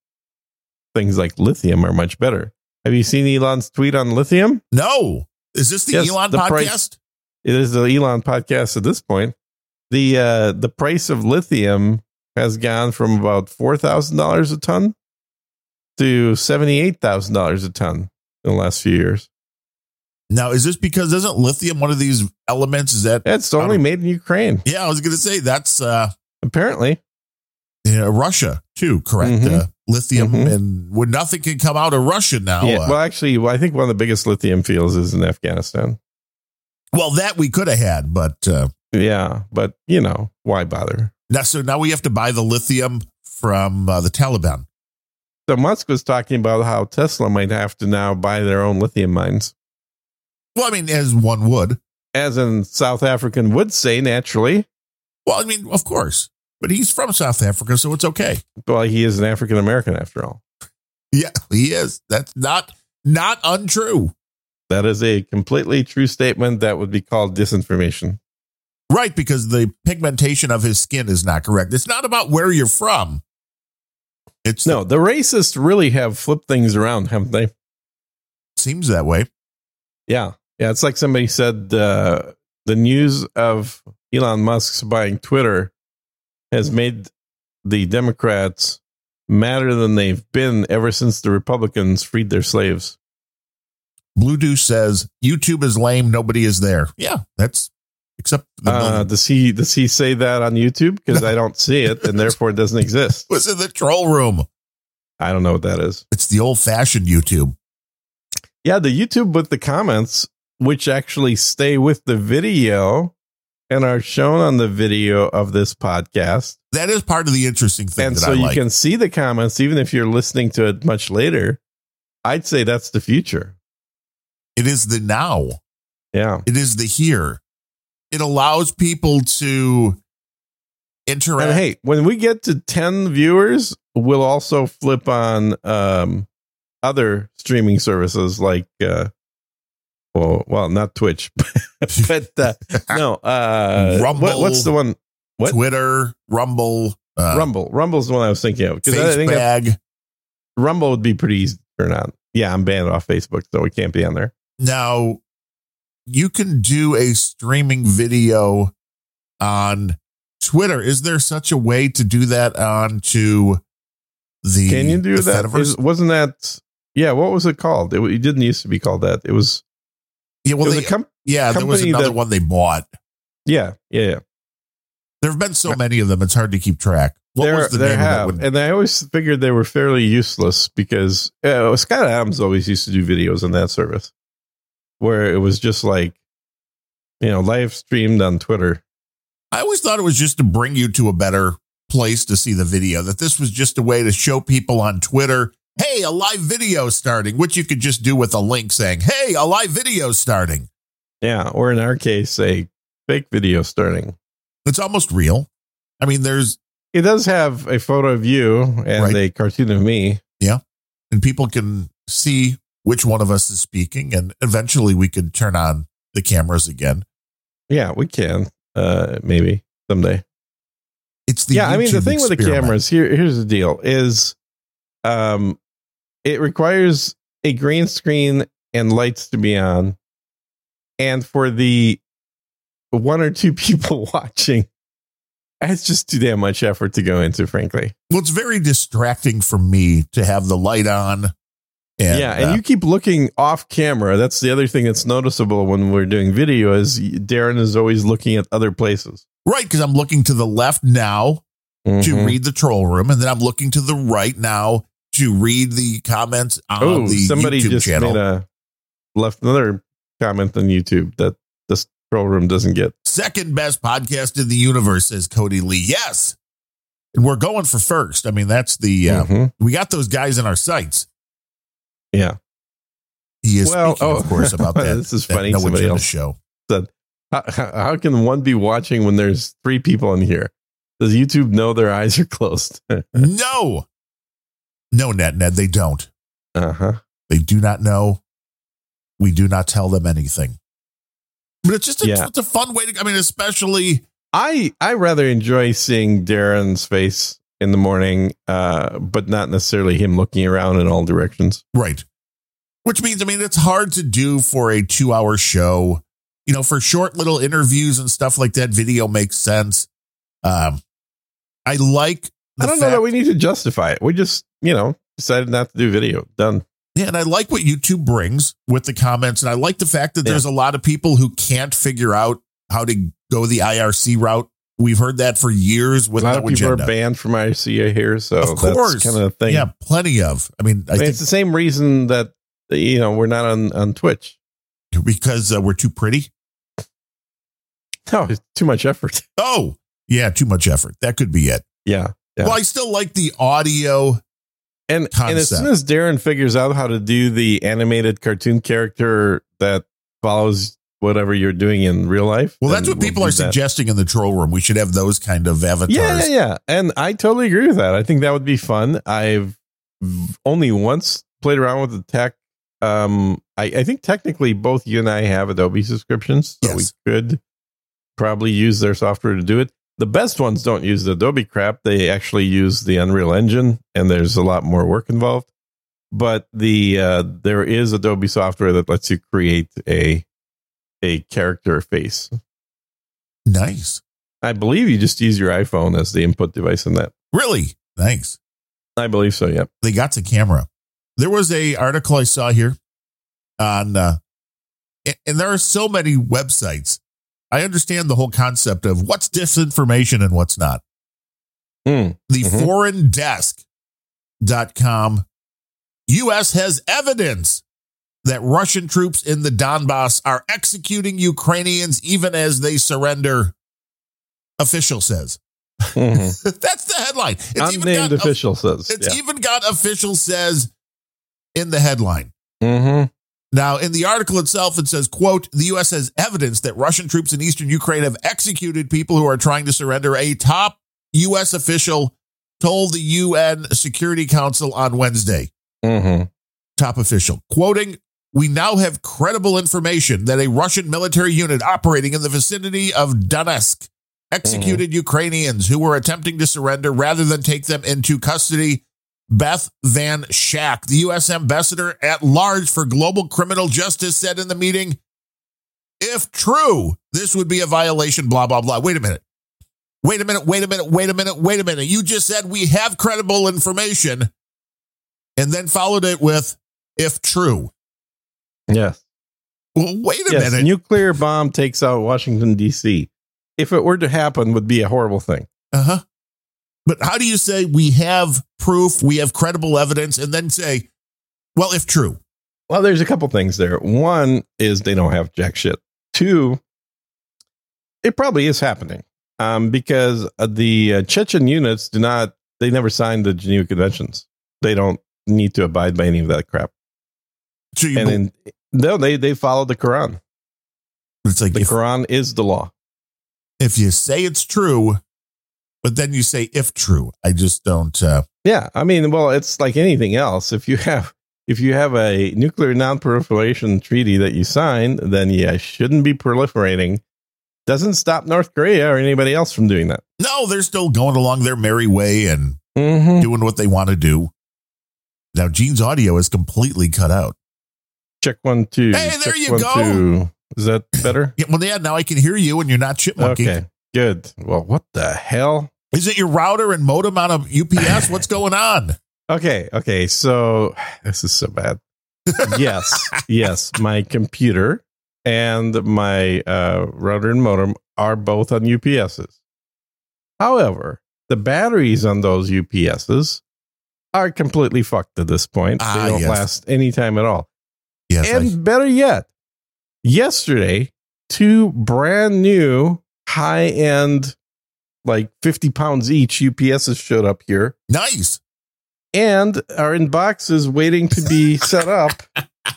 things like lithium are much better. Have you seen Elon's tweet on lithium? No. Is this the yes, Elon the podcast? Price, it is the Elon podcast at this point. The uh, the price of lithium has gone from about four thousand dollars a ton to seventy-eight thousand dollars a ton in the last few years. Now, is this because isn't lithium one of these elements? Is that it's only made in Ukraine? Yeah, I was going to say that's uh, apparently yeah, Russia too. Correct, mm-hmm. uh, lithium, mm-hmm. and when nothing can come out of Russia now. Yeah. Uh, well, actually, well, I think one of the biggest lithium fields is in Afghanistan. Well, that we could have had, but uh, yeah, but you know, why bother? Now, so now we have to buy the lithium from uh, the Taliban. So Musk was talking about how Tesla might have to now buy their own lithium mines. Well, I mean, as one would. As in South African would say, naturally. Well, I mean, of course. But he's from South Africa, so it's okay. Well, he is an African American, after all. Yeah, he is. That's not not untrue. That is a completely true statement that would be called disinformation. Right, because the pigmentation of his skin is not correct. It's not about where you're from. It's No, the, the racists really have flipped things around, haven't they? Seems that way. Yeah. Yeah. It's like somebody said, uh, the news of Elon Musk's buying Twitter has made the Democrats madder than they've been ever since the Republicans freed their slaves. Blue Deuce says YouTube is lame. Nobody is there. Yeah, that's except. The uh, does he does he say that on YouTube? Because I don't see it, and therefore it doesn't exist. What's in the troll room? I don't know what that is. It's the old fashioned YouTube. Yeah, the YouTube with the comments, which actually stay with the video and are shown on the video of this podcast. That is part of the interesting thing. And that so I you like. can see the comments, even if you're listening to it much later. I'd say that's the future. It is the now. Yeah. It is the here. It allows people to interact. And hey, when we get to ten viewers, we'll also flip on um, other streaming services like, uh, well, well, not Twitch, but uh, no. Uh, Rumble. What, what's the one? What? Twitter, Rumble. Uh, Rumble. Rumble's the one I was thinking of. I think that Rumble would be pretty easy to turn on. Yeah, I'm banned off Facebook, so we can't be on there. Now, you can do a streaming video on Twitter. Is there such a way to do that on to the Can you do that? Is, wasn't that... Yeah, what was it called? It, it didn't used to be called that. It was... Yeah, well, was they, com- yeah there was another that, one they bought. Yeah, yeah, yeah. There have been so many of them, it's hard to keep track. What there, was the there have, would... and I always figured they were fairly useless because uh, Scott Adams always used to do videos on that service where it was just like, you know, live streamed on Twitter. I always thought it was just to bring you to a better place to see the video, that this was just a way to show people on Twitter, hey, a live video starting, which you could just do with a link saying, hey, a live video starting. Yeah. Or in our case, a fake video starting. It's almost real. I mean, there's, It does have a photo of you and right. a cartoon of me. Yeah. And people can see which one of us is speaking. And eventually we could turn on the cameras again. Yeah, we can. Uh, maybe someday. It's the Yeah, YouTube I mean, the thing experiment. with the cameras, here, here's the deal, is um, it requires a green screen and lights to be on. And for the one or two people watching, it's just too damn much effort to go into, frankly. Well, it's very distracting for me to have the light on. And, yeah, and uh, you keep looking off camera. That's the other thing that's noticeable when we're doing video is Darren is always looking at other places. Right, because I'm looking to the left now mm-hmm. to read the troll room, and then I'm looking to the right now to read the comments on oh, the somebody YouTube just channel. Made a, left another comment on YouTube that this troll room doesn't get. Second best podcast in the universe, says Cody Lee. Yes. And we're going for first. I mean, that's the, uh, mm-hmm. we got those guys in our sights. Yeah. He is well, speaking, oh, of course, about that. This is that funny. No Somebody else show. Said, how, how can one be watching when there's three people in here? Does YouTube know their eyes are closed? no. No, Ned, Ned, they don't. Uh-huh. They do not know. We do not tell them anything. But it's just a, yeah. it's a fun way to, I mean, especially. I, I rather enjoy seeing Darren's face in the morning, uh, but not necessarily him looking around in all directions. Right. Which means, I mean, it's hard to do for a two hour show, you know, for short little interviews and stuff like that. Video makes sense. Um, I like. I don't know that we need to justify it. We just, you know, decided not to do video. Done. Yeah, and I like what YouTube brings with the comments, and I like the fact that yeah. there's a lot of people who can't figure out how to go the I R C route. We've heard that for years. With a lot of people agenda. are banned from I R C here, so of course, that's kind of thing. Yeah, plenty of. I mean, I I mean think it's the same reason that you know we're not on, on Twitch because uh, we're too pretty. No, it's too much effort. Oh, yeah, too much effort. That could be it. Yeah. yeah. Well, I still like the audio. And, and as soon as Darren figures out how to do the animated cartoon character that follows whatever you're doing in real life. Well, that's what we'll people are that. suggesting in the troll room. We should have those kind of avatars. Yeah, yeah, yeah. And I totally agree with that. I think that would be fun. I've only once played around with the tech. Um, I, I think technically both you and I have Adobe subscriptions, so yes. we could probably use their software to do it. The best ones don't use the Adobe crap. They actually use the Unreal Engine, and there's a lot more work involved. But the uh, there is Adobe software that lets you create a a character face. Nice. I believe you just use your iPhone as the input device in that. Really? Thanks. I believe so. Yeah, they got to camera. There was a article I saw here on, uh, and there are so many websites. I understand the whole concept of what's disinformation and what's not. Mm. The mm-hmm. foreign desk dot com. U S has evidence that Russian troops in the Donbass are executing Ukrainians even as they surrender, official says. Mm-hmm. That's the headline. It's Unnamed even got official a, says. It's yeah. even got official says in the headline. Mm-hmm. Now, in the article itself, it says, quote, the U S has evidence that Russian troops in eastern Ukraine have executed people who are trying to surrender, a top U S official told the U N Security Council on Wednesday. Mm-hmm. Top official, quoting, we now have credible information that a Russian military unit operating in the vicinity of Donetsk executed mm-hmm. Ukrainians who were attempting to surrender rather than take them into custody. Beth Van Schaak, the U S ambassador at large for global criminal justice, said in the meeting, if true, this would be a violation, blah, blah, blah. Wait a minute. Wait a minute. Wait a minute. Wait a minute. Wait a minute. You just said we have credible information and then followed it with if true. Yes. Well, wait a yes, minute. Nuclear bomb takes out Washington, D C. If it were to happen, would be a horrible thing. Uh-huh. But how do you say we have proof, we have credible evidence, and then say, well, if true? Well, there's a couple things there. One is they don't have jack shit. Two, it probably is happening um, because the uh, Chechen units do not, they never signed the Geneva Conventions. They don't need to abide by any of that crap. So you and then, no, they, they follow the Quran. It's like the if, Quran is the law. If you say it's true, but then you say, if true, I just don't. Uh... Yeah, I mean, well, it's like anything else. If you have if you have a nuclear non-proliferation treaty that you sign, then yeah, shouldn't be proliferating. Doesn't stop North Korea or anybody else from doing that. No, they're still going along their merry way and mm-hmm. doing what they want to do. Now, Gene's audio is completely cut out. Check one, two. Hey, there you one, go. Two. Is that better? Yeah, well, yeah, now I can hear you and you're not chipmunking. Okay, good. Well, what the hell? Is it your router and modem on a U P S? What's going on? Okay. Okay. So this is so bad. Yes. Yes. My computer and my uh, router and modem are both on U P Ss. However, the batteries on those U P Ss are completely fucked at this point. They ah, don't yes. last any time at all. Yes, and I- better yet, yesterday, two brand new high end like fifty pounds each U P Ss showed up here. Nice. And are in boxes waiting to be set up as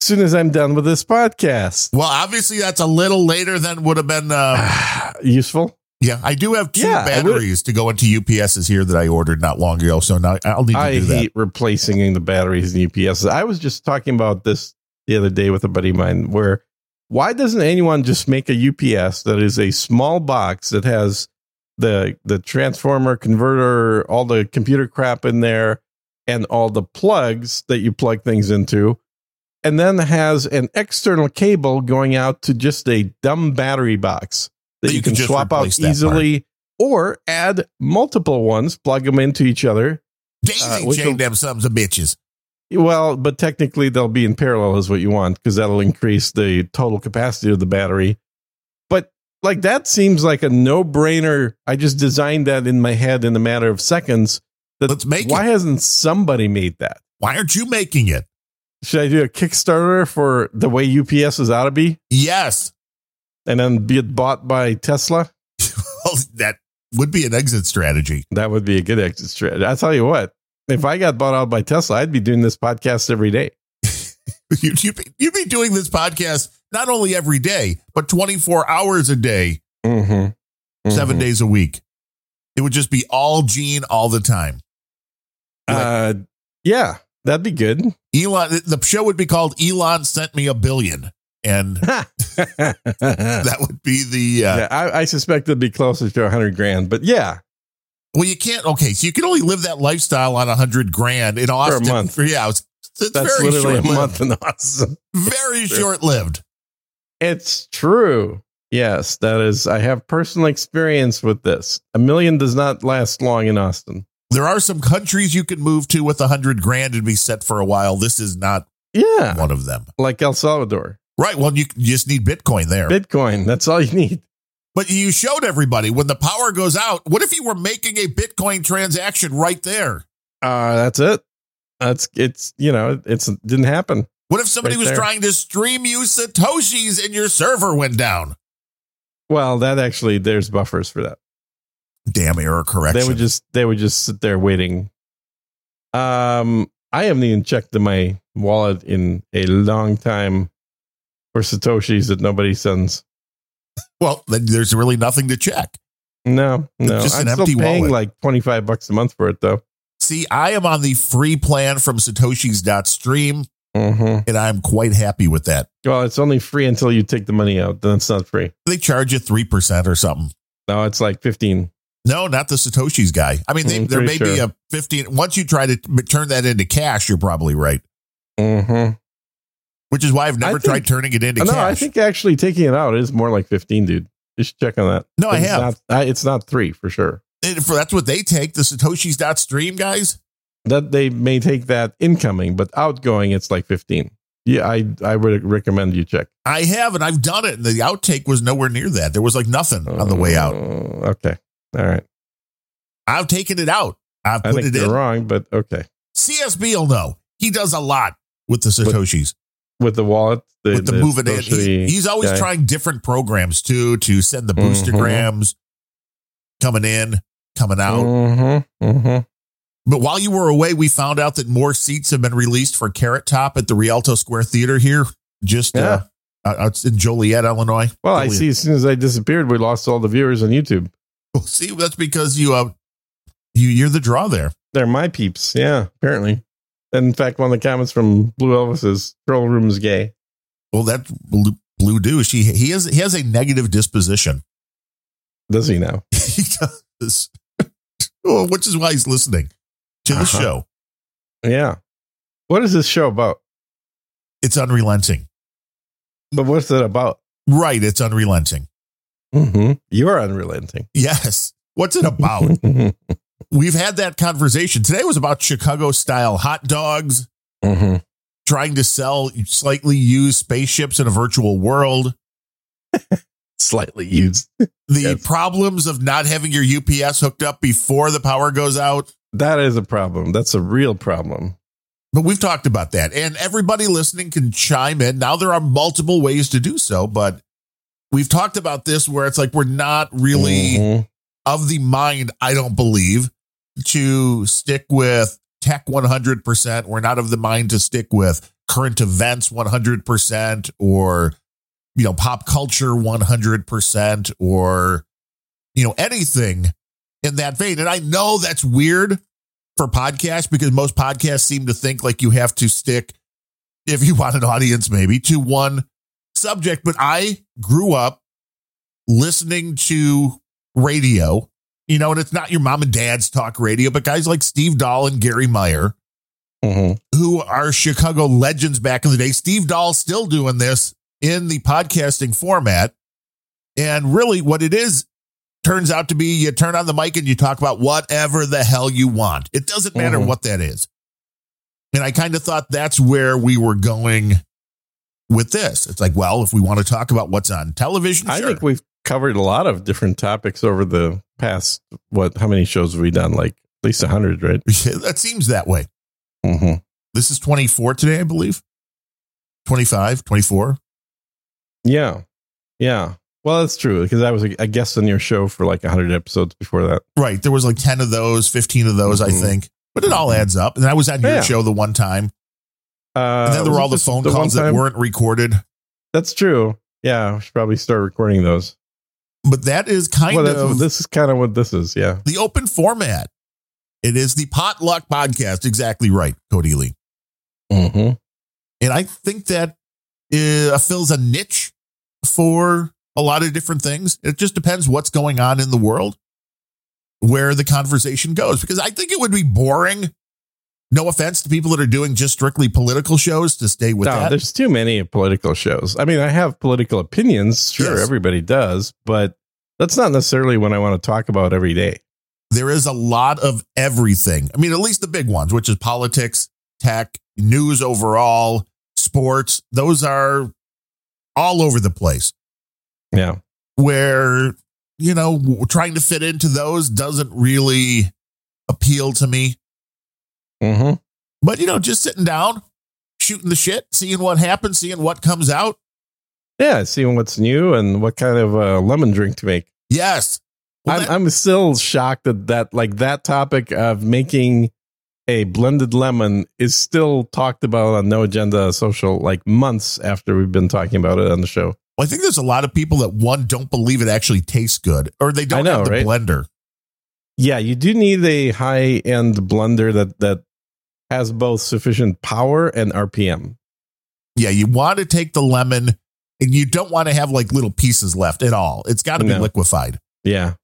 soon as I'm done with this podcast. Well, obviously that's a little later than would have been uh, useful. Yeah. I do have two yeah, batteries to go into U P Ss here that I ordered not long ago. So now I'll need to I do that. I hate replacing the batteries in U P Ss. I was just talking about this the other day with a buddy of mine where why doesn't anyone just make a U P S that is a small box that has the the transformer, converter, all the computer crap in there, and all the plugs that you plug things into, and then has an external cable going out to just a dumb battery box that you, you can, can swap out easily, part. Or add multiple ones, plug them into each other. Daisy uh, chain them sons of bitches. Well, but technically they'll be in parallel is what you want because that'll increase the total capacity of the battery. But like that seems like a no brainer. I just designed that in my head in a matter of seconds. That's, Let's make why it. hasn't somebody made that? Why aren't you making it? Should I do a Kickstarter for the way U P Ss ought to be? Yes. And then be it bought by Tesla? Well, that would be an exit strategy. That would be a good exit strategy. I'll tell you what. If I got bought out by Tesla, I'd be doing this podcast every day. you'd, you'd, be, you'd be doing this podcast not only every day, but twenty-four hours a day, mm-hmm. Mm-hmm. seven days a week. It would just be all Gene all the time. Like, uh, yeah, that'd be good. Elon, the show would be called Elon Sent Me a Billion. And that would be the. Uh, yeah, I, I suspect it'd be closer to a hundred grand, but yeah. Well, you can't. Okay, so you can only live that lifestyle on a hundred grand in Austin for a month. Yeah, it's, it's that's very literally short-lived. A month in Austin. Very short-lived. It's true. Yes, that is. I have personal experience with this. A million does not last long in Austin. There are some countries you can move to with a hundred grand and be set for a while. This is not yeah, one of them. Like El Salvador. Right. Well, you, you just need Bitcoin there. Bitcoin. That's all you need. But you showed everybody when the power goes out. What if you were making a Bitcoin transaction right there? Uh, that's it. That's it's, you know, it's it didn't happen. What if somebody right was there. trying to stream you Satoshis and your server went down? Well, that actually there's buffers for that. Damn error correction. They would just they would just sit there waiting. Um, I haven't even checked in my wallet in a long time for Satoshis that nobody sends. Well, then there's really nothing to check. No, no. It's just an I'm empty still paying wallet. Like twenty-five bucks a month for it, though. See, I am on the free plan from Satoshis dot stream, mm-hmm. and I'm quite happy with that. Well, it's only free until you take the money out. Then it's not free. They charge you three percent or something. No, it's like fifteen. No, not the Satoshis guy. I mean, they, there may sure. be a fifteen. Once you try to turn that into cash, you're probably right. Mm-hmm. Which is why I've never think, tried turning it into no, cash. No, I think actually taking it out is more like fifteen, dude. You should check on that. No, I it's have. Not, I, it's not three for sure. And for, that's what they take, the Satoshis dot stream guys? That they may take that incoming, but outgoing, it's like fifteen. Yeah, I, I would recommend you check. I have, and I've done it. And the outtake was nowhere near that. There was like nothing uh, on the way out. Okay. All right. I've taken it out. I've put I think it you're in. wrong, but okay. C S B will know. He does a lot with the Satoshis. But, with the wallet, the, with the, the moving in, he's, he's always guy. trying different programs too to send the boostergrams mm-hmm. coming in, coming out. Mm-hmm. Mm-hmm. But while you were away, we found out that more seats have been released for Carrot Top at the Rialto Square Theater here, just yeah. uh, out in Joliet, Illinois. Well, Joliet. I see. As soon as I disappeared, we lost all the viewers on YouTube. Well, see, that's because you uh, you you're the draw there. They're my peeps. Yeah, apparently. And in fact, one of the comments from Blue Elvis is "Troll Room is gay." Well, that Blue, Blue douche. He he has he has a negative disposition. Does he now? He does. Well, which is why he's listening to the uh-huh. show. Yeah. What is this show about? It's unrelenting. But what's it about? Right. It's unrelenting. Mm-hmm. You are unrelenting. Yes. What's it about? We've had that conversation. Today was about Chicago style hot dogs, mm-hmm. trying to sell slightly used spaceships in a virtual world. Slightly used. The yes. problems of not having your U P S hooked up before the power goes out. That is a problem. That's a real problem. But we've talked about that, and everybody listening can chime in. Now there are multiple ways to do so, but we've talked about this where it's like, we're not really mm-hmm. of the mind. I don't believe to stick with tech one hundred percent. We're not of the mind to stick with current events one hundred percent or, you know, pop culture one hundred percent or, you know, anything in that vein. And I know that's weird for podcasts because most podcasts seem to think like you have to stick, if you want an audience, maybe to one subject. But I grew up listening to radio, you know, and it's not your mom and dad's talk radio, but guys like Steve Dahl and Gary Meyer, mm-hmm. who are Chicago legends back in the day. Steve Dahl still doing this in the podcasting format. And really what it is turns out to be you turn on the mic and you talk about whatever the hell you want. It doesn't matter mm-hmm. what that is. And I kind of thought that's where we were going with this. It's like, well, if we want to talk about what's on television, I sure. think we've covered a lot of different topics over the past, what, how many shows have we done? Like at least one hundred, right? That seems that way. Mm-hmm. This is twenty-four today, I believe. twenty-five, twenty-four. Yeah. Yeah. Well, that's true because I was a guest on your show for like one hundred episodes before that. Right. There was like ten of those, fifteen of those, mm-hmm. I think. But it all adds up. And I was on your yeah. show the one time. Uh, and then there were all the phone the calls that weren't recorded. That's true. Yeah. I should probably start recording those. But that is kind well, of this is kind of what this is. Yeah. The open format. It is the potluck podcast. Exactly right. Cody Lee. Mm-hmm. And I think that uh, fills a niche for a lot of different things. It just depends what's going on in the world, where the conversation goes, because I think it would be boring. No offense to people that are doing just strictly political shows to stay with no, that. There's too many political shows. I mean, I have political opinions. Sure. Yes. Everybody does, but that's not necessarily what I want to talk about every day. There is a lot of everything. I mean, at least the big ones, which is politics, tech, news overall, sports. Those are all over the place. Yeah. Where, you know, trying to fit into those doesn't really appeal to me. Mm-hmm. But, you know, just sitting down, shooting the shit, seeing what happens, seeing what comes out. Yeah, seeing what's new and what kind of uh, lemon drink to make. Yes. Well, I'm, that- I'm still shocked that, that like that topic of making a blended lemon is still talked about on No Agenda Social like months after we've been talking about it on the show. Well, I think there's a lot of people that, one, don't believe it actually tastes good, or they don't I know, have the right? blender. Yeah, you do need a high-end blender that that has both sufficient power and R P M. Yeah, you want to take the lemon, and you don't want to have like little pieces left at all. It's got to no. be liquefied. Yeah,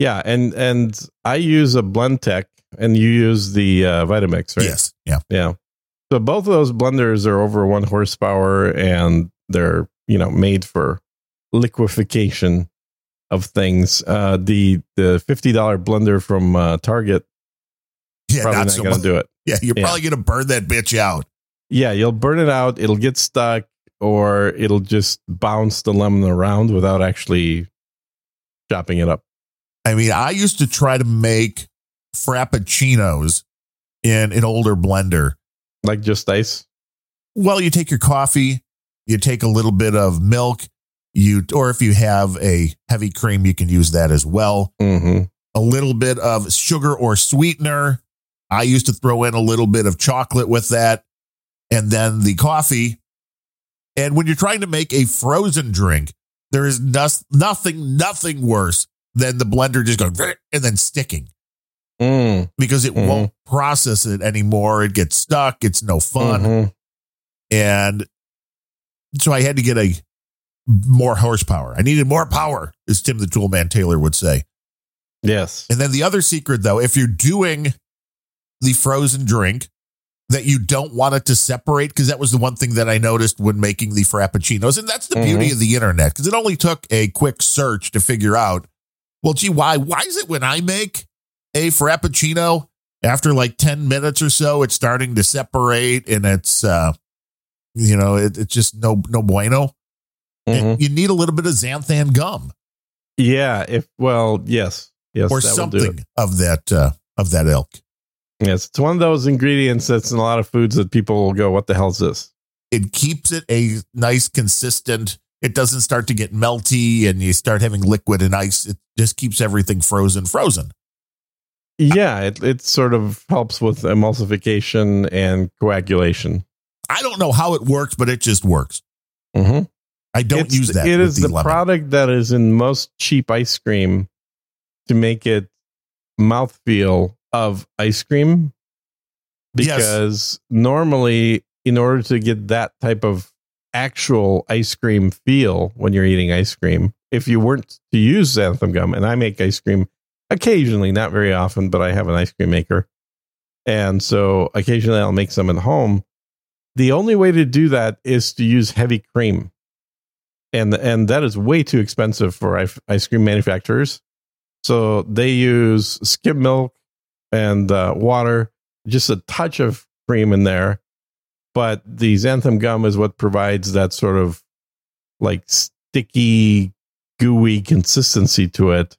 yeah, and and I use a BlendTec, and you use the uh, Vitamix, right? Yes. Yeah. Yeah. So both of those blenders are over one horsepower, and they're you know made for liquefaction of things. Uh, the the fifty dollar blender from uh, Target. Yeah, probably not, not so going to do it. Yeah, you're yeah. probably going to burn that bitch out. Yeah, you'll burn it out. It'll get stuck, or it'll just bounce the lemon around without actually chopping it up. I mean, I used to try to make frappuccinos in an older blender. Like just ice? Well, you take your coffee, you take a little bit of milk, you or if you have a heavy cream, you can use that as well. Mm-hmm. A little bit of sugar or sweetener. I used to throw in a little bit of chocolate with that, and then the coffee. And when you're trying to make a frozen drink, there is no, nothing, nothing worse than the blender just going and then sticking mm. because it mm. won't process it anymore. It gets stuck. It's no fun. Mm-hmm. And so I had to get a more horsepower. I needed more power, as Tim the Toolman Taylor would say. Yes. And then the other secret, though, if you're doing the frozen drink, that you don't want it to separate, because that was the one thing that I noticed when making the frappuccinos. And that's the mm-hmm. beauty of the internet, because it only took a quick search to figure out, well, gee, why, why is it when I make a frappuccino, after like ten minutes or so, it's starting to separate, and it's, uh, you know, it, it's just no, no bueno. Mm-hmm. And you need a little bit of xanthan gum. Yeah. If, well, yes. Yes. Or something of that, uh, of that ilk. Yes, it's one of those ingredients that's in a lot of foods that people will go, what the hell is this? It keeps it a nice, consistent. It doesn't start to get melty and you start having liquid and ice. It just keeps everything frozen, frozen. Yeah, it, it sort of helps with emulsification and coagulation. I don't know how it works, but it just works. Mm-hmm. I don't it's, use that. It is the, the product that is in most cheap ice cream to make it mouthfeel of ice cream, because yes. normally in order to get that type of actual ice cream feel when you're eating ice cream, if you weren't to use xanthan gum, and I make ice cream occasionally, not very often, but I have an ice cream maker, and so occasionally I'll make some at home. The only way to do that is to use heavy cream, and and that is way too expensive for ice cream manufacturers, so they use skim milk and uh, water, just a touch of cream in there. But the xanthan gum is what provides that sort of like sticky, gooey consistency to it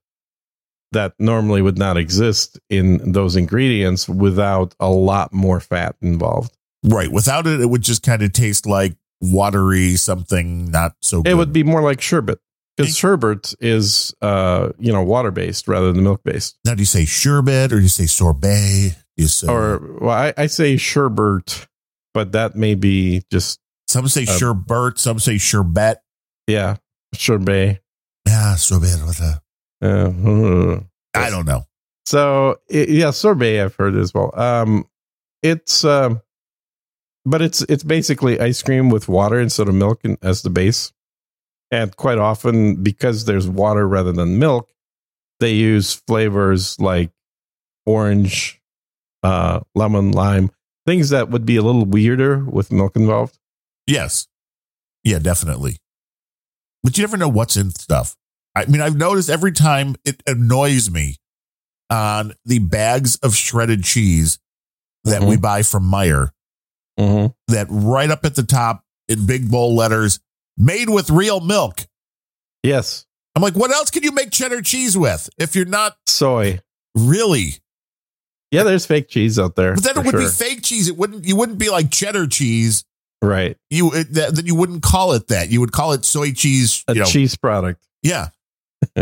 that normally would not exist in those ingredients without a lot more fat involved. Right. Without it, it would just kind of taste like watery something, not so good. It would be more like sherbet, because sherbet is, uh, you know, water-based rather than milk-based. Now, do you say sherbet or do you say sorbet? You say, or, well, I, I say sherbet, but that may be just... Some say uh, sherbet, some say sherbet. Yeah, sherbet. Yeah, sorbet. What the... uh, I don't know. So, it, yeah, sorbet I've heard as well. Um, it's, uh, but it's it's basically ice cream with water instead of milk in, as the base. And quite often, because there's water rather than milk, they use flavors like orange, uh, lemon, lime, things that would be a little weirder with milk involved. Yes. Yeah, definitely. But you never know what's in stuff. I mean, I've noticed every time it annoys me on the bags of shredded cheese that mm-hmm. we buy from Meijer. Mm-hmm. That right up at the top in big bold letters, made with real milk. Yes. I'm like, what else can you make cheddar cheese with if you're not soy? Really? Yeah, there's fake cheese out there. But then it would sure. be fake cheese. It wouldn't. You wouldn't be like cheddar cheese, right? You it, th- then you wouldn't call it that. You would call it soy cheese, you a know. cheese product. Yeah.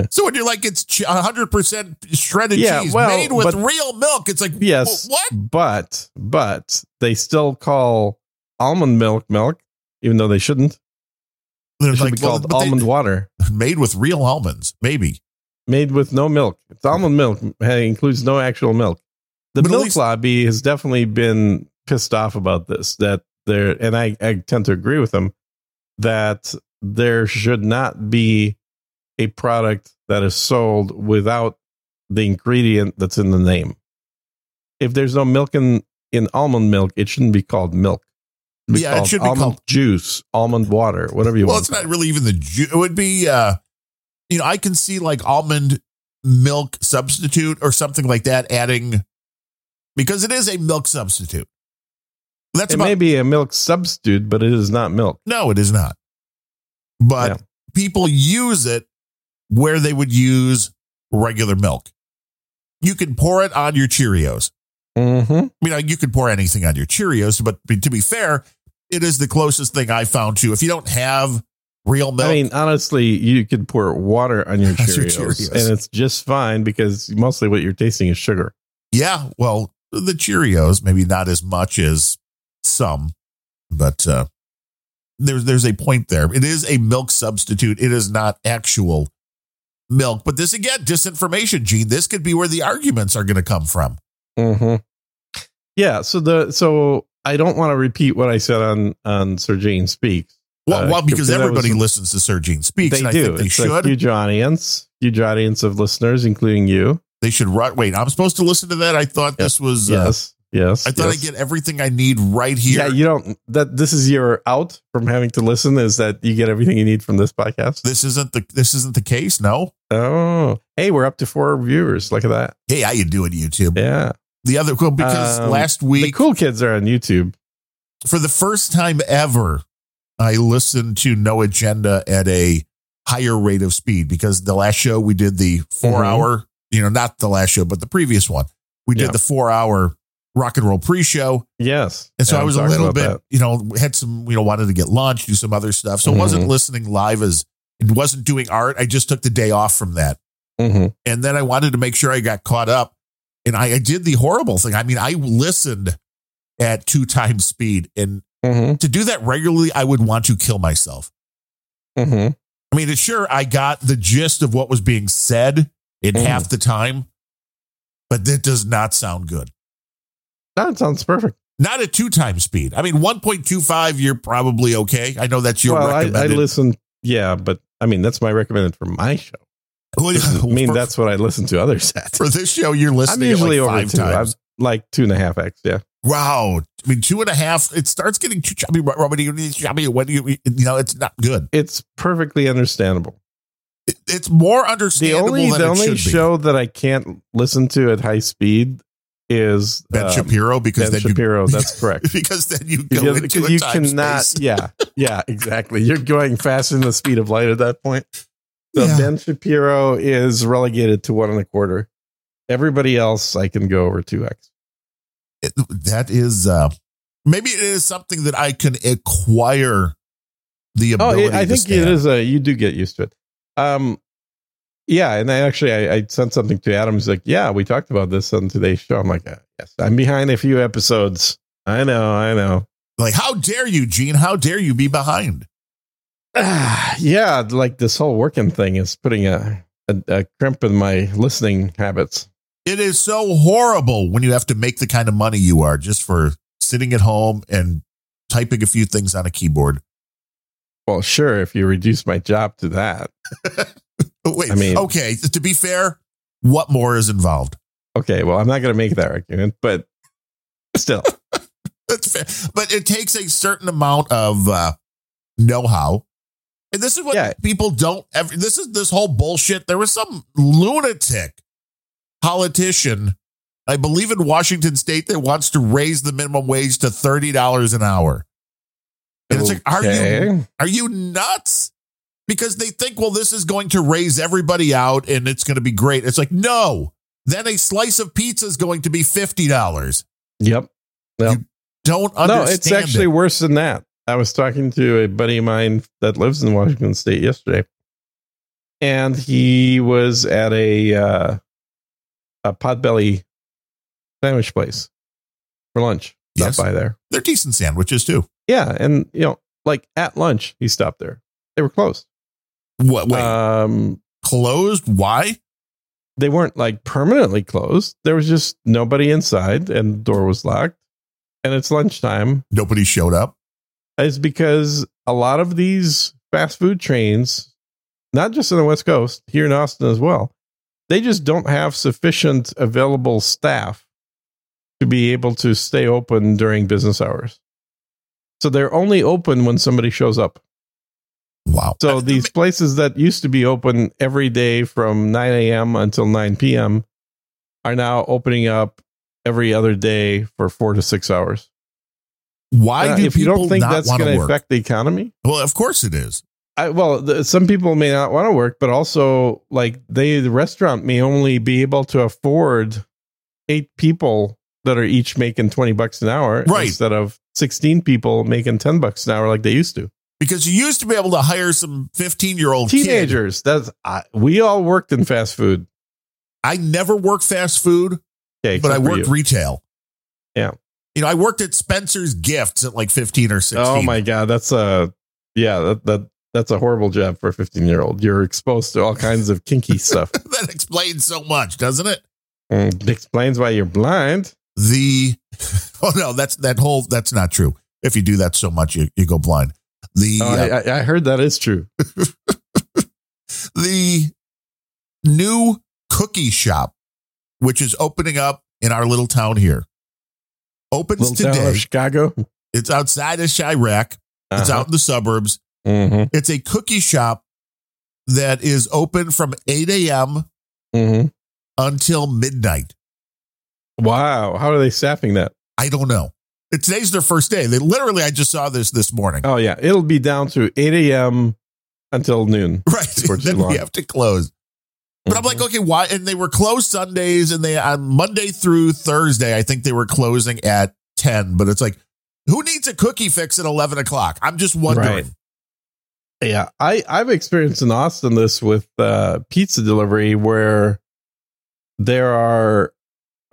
So when you're like, it's one hundred percent shredded yeah, cheese well, made with but, real milk, it's like, yes, what? But but they still call almond milk milk, even though they shouldn't. They're it should like, be called well, almond they, water, made with real almonds, maybe made with no milk. It's almond milk. It includes no actual milk. The but milk least, lobby has definitely been pissed off about this. That there, and I, I tend to agree with them that there should not be a product that is sold without the ingredient that's in the name. If there's no milk in, in almond milk, it shouldn't be called milk. It should be yeah, called it should be almond called juice, almond water, whatever you well, want. Well, it's not really even the juice. It would be, uh, you know, I can see like almond milk substitute or something like that adding. Because it is a milk substitute. That's it about, may be a milk substitute, but it is not milk. No, it is not. But yeah. people use it where they would use regular milk. You can pour it on your Cheerios. Mm-hmm. I mean, you can pour anything on your Cheerios, but to be fair, it is the closest thing I found to. If you don't have real milk. I mean, honestly, you could pour water on your Cheerios, your Cheerios. And it's just fine because mostly what you're tasting is sugar. Yeah, well. The Cheerios, maybe not as much as some, but uh, there's there's a point there. It is a milk substitute. It is not actual milk. But this, again, disinformation, Gene. This could be where the arguments are going to come from. Mm-hmm. Yeah. So the so I don't want to repeat what I said on on Sir Gene Speaks. Well, uh, well because everybody was, listens to Sir Gene Speaks. They and do. I think they it's should. A huge audience, huge audience of listeners, including you. They should run. Wait, I'm supposed to listen to that. I thought yes, this was. Yes. Uh, yes. I thought yes. I get everything I need right here. Yeah. You don't that this is your out from having to listen is that you get everything you need from this podcast. This isn't the this isn't the case. No. Oh, hey, we're up to four viewers. Look at that. Hey, how you doing, YouTube? Yeah. The other cool because um, last week. The cool kids are on YouTube. For the first time ever, I listened to No Agenda at a higher rate of speed because the last show we did the four mm-hmm. hour. You know, not the last show, but the previous one. We yeah. did the four hour rock and roll pre-show. Yes. And so yeah, I was a little bit, that. you know, had some, you know, wanted to get lunch, do some other stuff. So mm-hmm. I wasn't listening live as it wasn't doing art. I just took the day off from that. Mm-hmm. And then I wanted to make sure I got caught up. And I, I did the horrible thing. I mean, I listened at two times speed. And mm-hmm. to do that regularly, I would want to kill myself. Mm-hmm. I mean, sure, I got the gist of what was being said. In mm. half the time, but that does not sound good. That sounds perfect. Not at two times speed. I mean, one point two five, you're probably okay. I know that's your well, recommended. I, I listen, yeah, but I mean, that's my recommended for my show. Well, I mean, for, that's what I listen to others at. For this show, you're listening I'm usually like over five two. times. I'm like two and a half X, yeah. Wow. I mean, two and a half, it starts getting too choppy. When you, you know, it's not good. It's perfectly understandable. It's more understandable. The only, than the only show be. that I can't listen to at high speed is Ben um, Shapiro because Ben then Shapiro. You, that's correct. Because then you go because, into because a you time cannot. Space. Yeah, yeah, exactly. You're going faster than the speed of light at that point. So yeah. Ben Shapiro is relegated to one and a quarter. Everybody else, I can go over two x. It, that is uh, maybe it is something that I can acquire the ability. Oh, it, I to think stand. it is a. You do get used to it. Um, yeah, and I actually I, I sent something to Adam. He's like, "Yeah, we talked about this on today's show." I'm like, uh, "Yes, I'm behind a few episodes. I know, I know." Like, how dare you, Gene? How dare you be behind? Uh, yeah, like this whole working thing is putting a, a a crimp in my listening habits. It is so horrible when you have to make the kind of money you are just for sitting at home and typing a few things on a keyboard. Well, sure, if you reduce my job to that. Wait, I mean, okay, to be fair, what more is involved? Okay, well, I'm not going to make that argument, but still. That's fair. But it takes a certain amount of uh, know-how. And this is what yeah. people don't ever, this is this whole bullshit. There was some lunatic politician, I believe in Washington State, that wants to raise the minimum wage to thirty dollars an hour. And okay. It's like, are you, are you nuts? Because they think, well, this is going to raise everybody out and it's going to be great. It's like, no, then a slice of pizza is going to be fifty dollars. Yep. Yep. You don't understand. No, it's actually it. worse than that. I was talking to a buddy of mine that lives in Washington State yesterday, and he was at a, uh, a Potbelly sandwich place for lunch. Yes. Stopped by there. They're decent sandwiches too. Yeah. And, you know, like at lunch, he stopped there. They were closed. What? Wait, um, closed? Why? They weren't like permanently closed. There was just nobody inside, and the door was locked. And it's lunchtime. Nobody showed up. It's because a lot of these fast food chains, not just on the West Coast, here in Austin as well, they just don't have sufficient available staff to be able to stay open during business hours. So they're only open when somebody shows up. Wow. So these places that used to be open every day from nine a.m. until nine p.m. are now opening up every other day for four to six hours. Why now, do if you don't think that's going to affect the economy? Well, of course it is. I, well, the, some people may not want to work, but also like they, the restaurant may only be able to afford eight people that are each making twenty bucks an hour, right, instead of sixteen people making ten bucks an hour like they used to. Because you used to be able to hire some fifteen-year-old teenagers. Kid. That's I, we all worked in fast food. I never worked fast food, okay, but I worked you. retail. Yeah, you know, I worked at Spencer's Gifts at like fifteen or sixteen. Oh my god, that's a yeah, that, that that's a horrible job for a fifteen-year-old. You're exposed to all kinds of kinky stuff. That explains so much, doesn't it? Mm, it explains why you're blind. The oh no, that's that whole that's not true. If you do that so much, you, you go blind. The oh, uh, I, I heard that is true. The new cookie shop, which is opening up in our little town here, opens little today. Town of Chicago. It's outside of Chirac. Uh-huh. It's out in the suburbs. Mm-hmm. It's a cookie shop that is open from eight a.m. Mm-hmm. until midnight. Wow, how are they staffing that? I don't know. Today's their first day. They literally, I just saw this this morning. Oh, yeah. It'll be down to eight a.m. until noon. Right. Then we have to close. But mm-hmm. I'm like, okay, why? And they were closed Sundays, and they on Monday through Thursday, I think they were closing at ten. But it's like, who needs a cookie fix at eleven o'clock? I'm just wondering. Right. Yeah. I, I've experienced in Austin this with uh, pizza delivery, where there are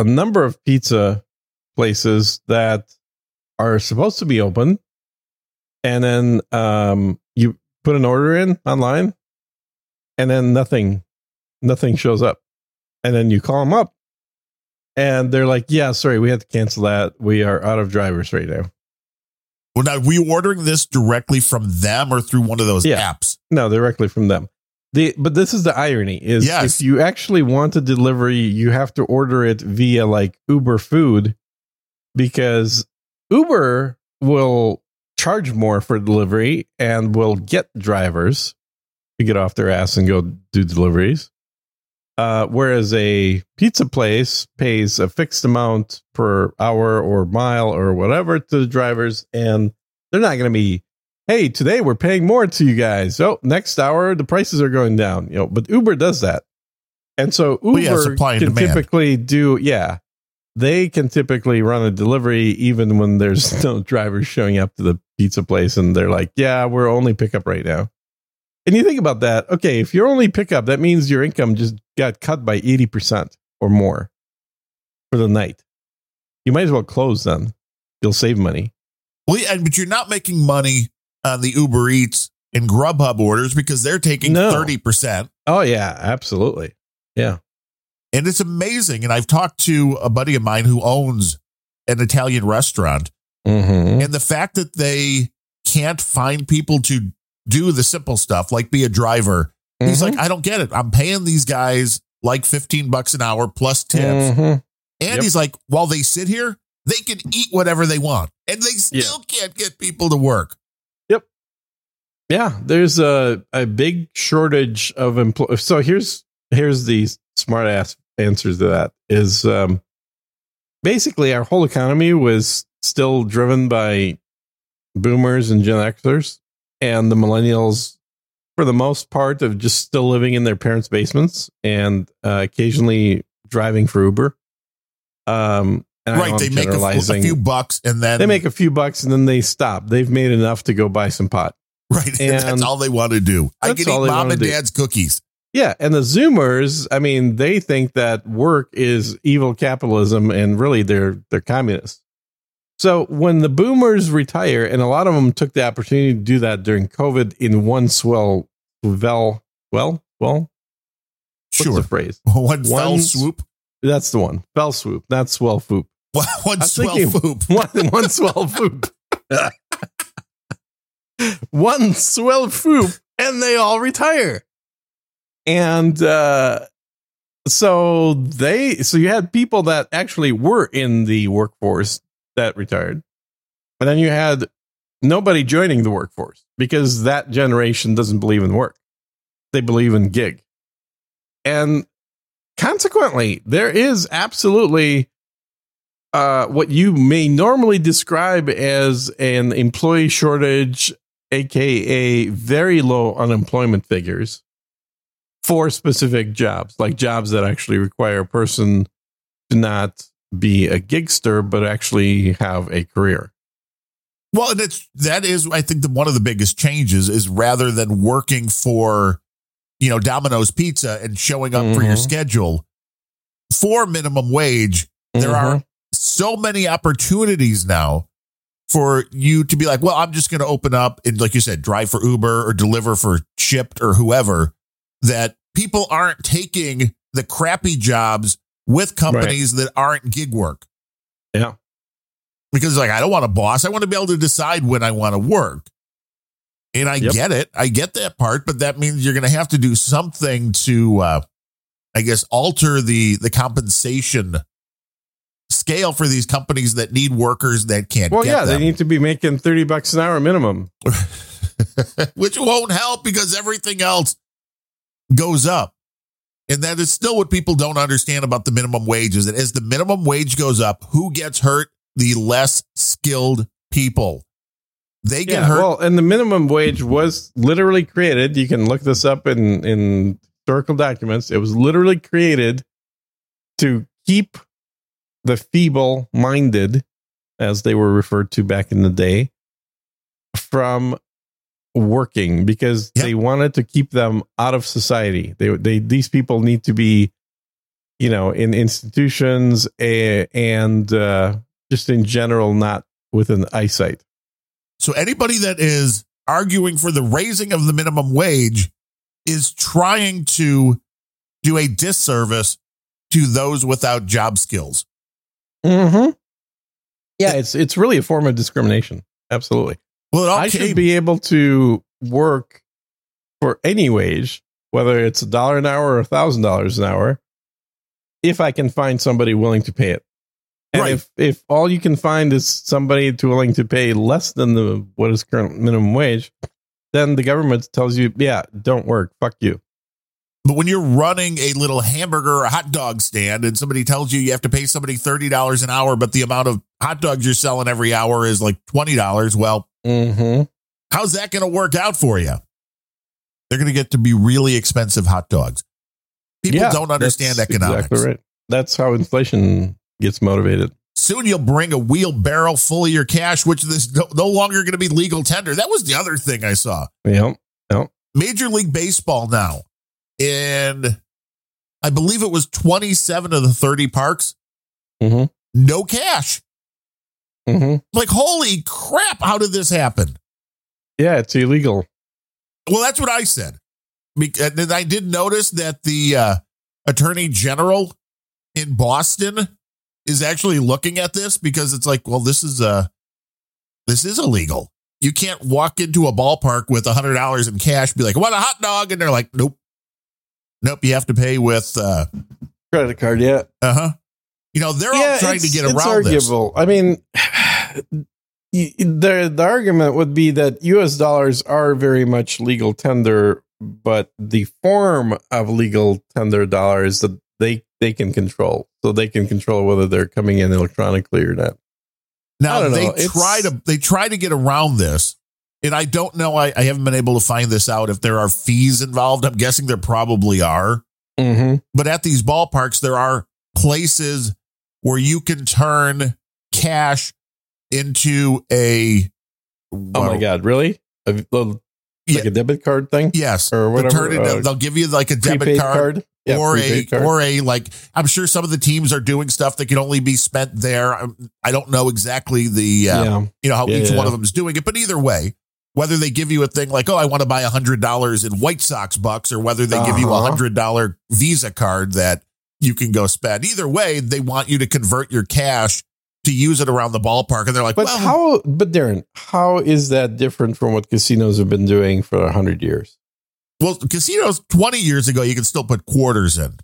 a number of pizza places that are supposed to be open, and then um you put an order in online, and then nothing nothing shows up, and then you call them up and they're like, yeah, sorry, we had to cancel that, we are out of drivers right now. Well, now, were you ordering this directly from them or through one of those yeah. apps? No, directly from them. The but this is the irony is yes. if you actually want a delivery, you have to order it via like Uber Food, because Uber will charge more for delivery and will get drivers to get off their ass and go do deliveries. Uh, whereas a pizza place pays a fixed amount per hour or mile or whatever to the drivers, and they're not going to be, hey, today we're paying more to you guys. Oh, next hour the prices are going down. You know, but Uber does that, and so Uber well, yeah, supply and can demand. typically do yeah. They can typically run a delivery even when there's no drivers showing up to the pizza place, and they're like, yeah, we're only pickup right now. And you think about that. Okay, if you're only pickup, that means your income just got cut by eighty percent or more for the night. You might as well close then. You'll save money. Well, yeah, but you're not making money on the Uber Eats and Grubhub orders because they're taking no. thirty percent. Oh, yeah, absolutely. Yeah. And it's amazing. And I've talked to a buddy of mine who owns an Italian restaurant. Mm-hmm. And the fact that they can't find people to do the simple stuff, like be a driver. Mm-hmm. He's like, I don't get it. I'm paying these guys like fifteen bucks an hour plus tips. Mm-hmm. And yep. he's like, while they sit here, they can eat whatever they want. And they still yeah. can't get people to work. Yep. Yeah. There's a, a big shortage of employees. So here's, here's the smart ass answers to that is um, basically our whole economy was still driven by boomers and Gen Xers, and the millennials, for the most part, of just still living in their parents' basements and uh, occasionally driving for Uber. Um, and right, they make a, a few bucks and then they make a few bucks and then they stop. They've made enough to go buy some pot. Right, and, and that's all they want to do. I can eat mom and dad's do. cookies. Yeah, and the Zoomers, I mean, they think that work is evil capitalism, and really they're they're communists. So when the boomers retire, and a lot of them took the opportunity to do that during COVID in one swell, well, well, well, what's sure. the phrase? One, one fell swoop. That's the one. Fell swoop. Not swell foop. One, one swell foop. One, one swell foop. One swell foop, and they all retire. And uh, so they, so you had people that actually were in the workforce that retired, and then you had nobody joining the workforce because that generation doesn't believe in work. They believe in gig. And consequently, there is absolutely uh, what you may normally describe as an employee shortage, A K A very low unemployment figures for specific jobs, like jobs that actually require a person to not be a gigster, but actually have a career. Well, that's, that is, I think, the, one of the biggest changes is rather than working for, you know, Domino's Pizza and showing up mm-hmm. for your schedule for minimum wage, mm-hmm. there are so many opportunities now for you to be like, well, I'm just going to open up and, like you said, drive for Uber or deliver for Shipt or whoever, that people aren't taking the crappy jobs with companies right. that aren't gig work. Yeah. Because like, I don't want a boss. I want to be able to decide when I want to work. And I yep. get it. I get that part, but that means you're going to have to do something to, uh, I guess, alter the, the compensation scale for these companies that need workers that can't well, get Well, yeah, them. They need to be making thirty bucks an hour minimum. Which won't help because everything else goes up. And that is still what people don't understand about the minimum wage, is that as the minimum wage goes up, who gets hurt? The less skilled people. They get yeah, hurt. Well, and the minimum wage was literally created. You can look this up in, in historical documents. It was literally created to keep the feeble-minded, as they were referred to back in the day, from working, because yep. they wanted to keep them out of society. They, they, these people need to be, you know, in institutions and, and uh, just in general, not within eyesight. So anybody that is arguing for the raising of the minimum wage is trying to do a disservice to those without job skills. Mm-hmm. Yeah, it's it's really a form of discrimination. Absolutely. Well, it all I came. should be able to work for any wage, whether it's a dollar an hour or a thousand dollars an hour, if I can find somebody willing to pay it. And right. if, if all you can find is somebody to willing to pay less than the what is current minimum wage, then the government tells you, yeah, don't work. Fuck you. But when you're running a little hamburger or hot dog stand and somebody tells you you have to pay somebody thirty dollars an hour, but the amount of hot dogs you're selling every hour is like twenty dollars. Well, mm-hmm. how's that going to work out for you? They're going to get to be really expensive hot dogs. People yeah, don't understand that's economics. Exactly right. That's how inflation gets motivated. Soon you'll bring a wheelbarrow full of your cash, which is no, no longer going to be legal tender. That was the other thing I saw. Yeah, yeah. Major League Baseball now, and I believe it was twenty-seven of the thirty parks. Mm-hmm. No cash. Mm-hmm. Like, holy crap, how did this happen? Yeah, it's illegal. Well, that's what I said. And I did notice that the uh, attorney general in Boston is actually looking at this, because it's like, well, this is uh, this is illegal. You can't walk into a ballpark with one hundred dollars in cash and be like, I want a hot dog. And they're like, nope. Nope, you have to pay with uh, credit card, yeah. Uh-huh. You know, they're yeah, all trying to get around it's arguable. This. I mean, the, the argument would be that U S dollars are very much legal tender, but the form of legal tender dollars, that they they can control. So they can control whether they're coming in electronically or not. Now, they it's... try to they try to get around this. And I don't know. I, I haven't been able to find this out if there are fees involved. I'm guessing there probably are. Mm-hmm. But at these ballparks, there are places where you can turn cash into a. What, oh, my God. Really? A, a, yeah. Like a debit card thing? Yes. Or whatever. They'll, turn it, they'll give you like a debit card. card. Yeah, or a card. or a like I'm sure some of the teams are doing stuff that can only be spent there. I, I don't know exactly the, um, yeah. you know, how yeah, each yeah. one of them is doing it. But either way, whether they give you a thing like, oh, I want to buy a hundred dollars in White Sox bucks or whether they uh-huh. give you a hundred dollar Visa card that you can go spend. Either way, they want you to convert your cash to use it around the ballpark. And they're like, but well, how but Darren, how is that different from what casinos have been doing for a hundred years? Well, casinos twenty years ago, you can still put quarters in.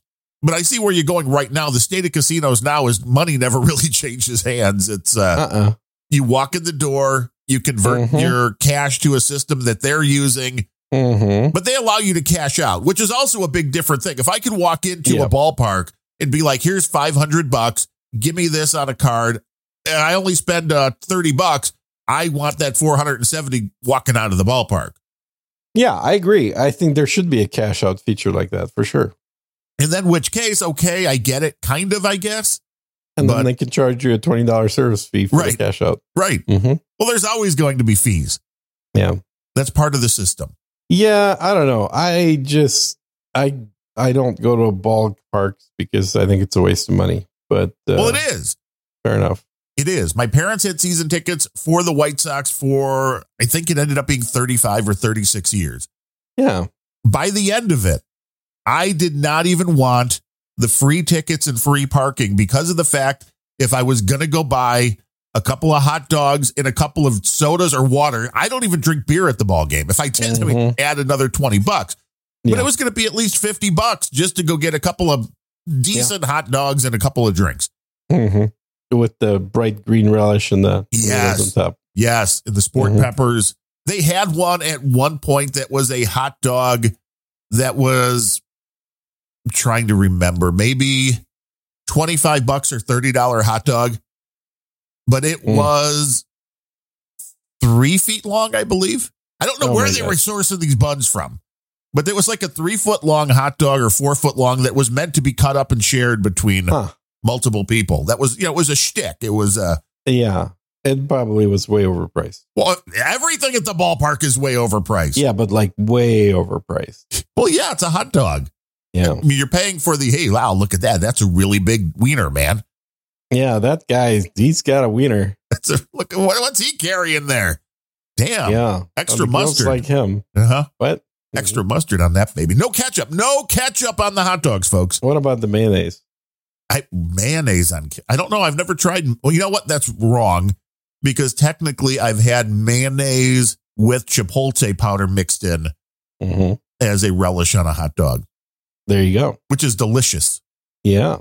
But I see where you're going right now. The state of casinos now is money never really changes hands. It's uh, uh-uh. you walk in the door, you convert mm-hmm. your cash to a system that they're using, mm-hmm. but they allow you to cash out, which is also a big different thing. If I could walk into yep. a ballpark and be like, here's five hundred bucks, give me this on a card, and I only spend uh, thirty bucks, I want that four hundred seventy walking out of the ballpark. Yeah, I agree. I think there should be a cash out feature like that for sure. And then which case, okay, I get it. Kind of, I guess. And but, then they can charge you a twenty dollars service fee for right, the cash out. Right. Mm-hmm. Well, there's always going to be fees. Yeah. That's part of the system. Yeah. I don't know. I just, I, I don't go to ballparks because I think it's a waste of money, but. Uh, well, it is. Fair enough. It is. My parents had season tickets for the White Sox for, I think it ended up being thirty-five or thirty-six years. Yeah. By the end of it, I did not even want the free tickets and free parking because of the fact if I was going to go buy a couple of hot dogs and a couple of sodas or water, I don't even drink beer at the ball game. If I did, mm-hmm. I would add another twenty bucks, yeah. but it was going to be at least fifty bucks just to go get a couple of decent yeah. hot dogs and a couple of drinks. Mm-hmm. With the bright green relish and the yes, on top. Yes, and the sport mm-hmm. peppers. They had one at one point that was a hot dog that was, I'm trying to remember, maybe twenty-five bucks or thirty dollars hot dog, but it mm. was three feet long, I believe. I don't know oh where they gosh. were sourcing these buns from, but there was like a three foot long hot dog or four foot long that was meant to be cut up and shared between huh. multiple people. That was, you know, it was a shtick. It was a yeah. It probably was way overpriced. Well, everything at the ballpark is way overpriced. Yeah, but like way overpriced. Well, yeah, it's a hot dog. Yeah, I mean, you're paying for the hey, wow, look at that. That's a really big wiener, man. Yeah, that guy, he's got a wiener. That's a look. What, what's he carrying there? Damn. Yeah, extra um, mustard like him. Uh huh. What? Extra mm-hmm. mustard on that baby. No ketchup. No ketchup on the hot dogs, folks. What about the mayonnaise? I mayonnaise on, I don't know. I've never tried. Well, you know what? That's wrong because technically I've had mayonnaise with chipotle powder mixed in mm-hmm. as a relish on a hot dog. There you go. Which is delicious. Yeah.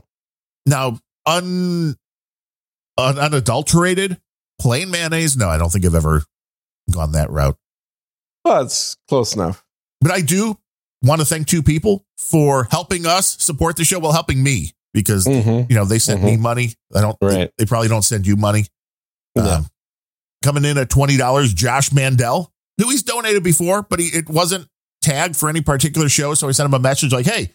Now, un, un unadulterated plain mayonnaise. No, I don't think I've ever gone that route. Well, it's close enough, but I do want to thank two people for helping us support the show while helping me. Because, mm-hmm. you know, they sent mm-hmm. me money. I don't. Right. They probably don't send you money. No. Um, coming in at twenty dollars, Josh Mandel, who he's donated before, but he, it wasn't tagged for any particular show. So I sent him a message like, hey,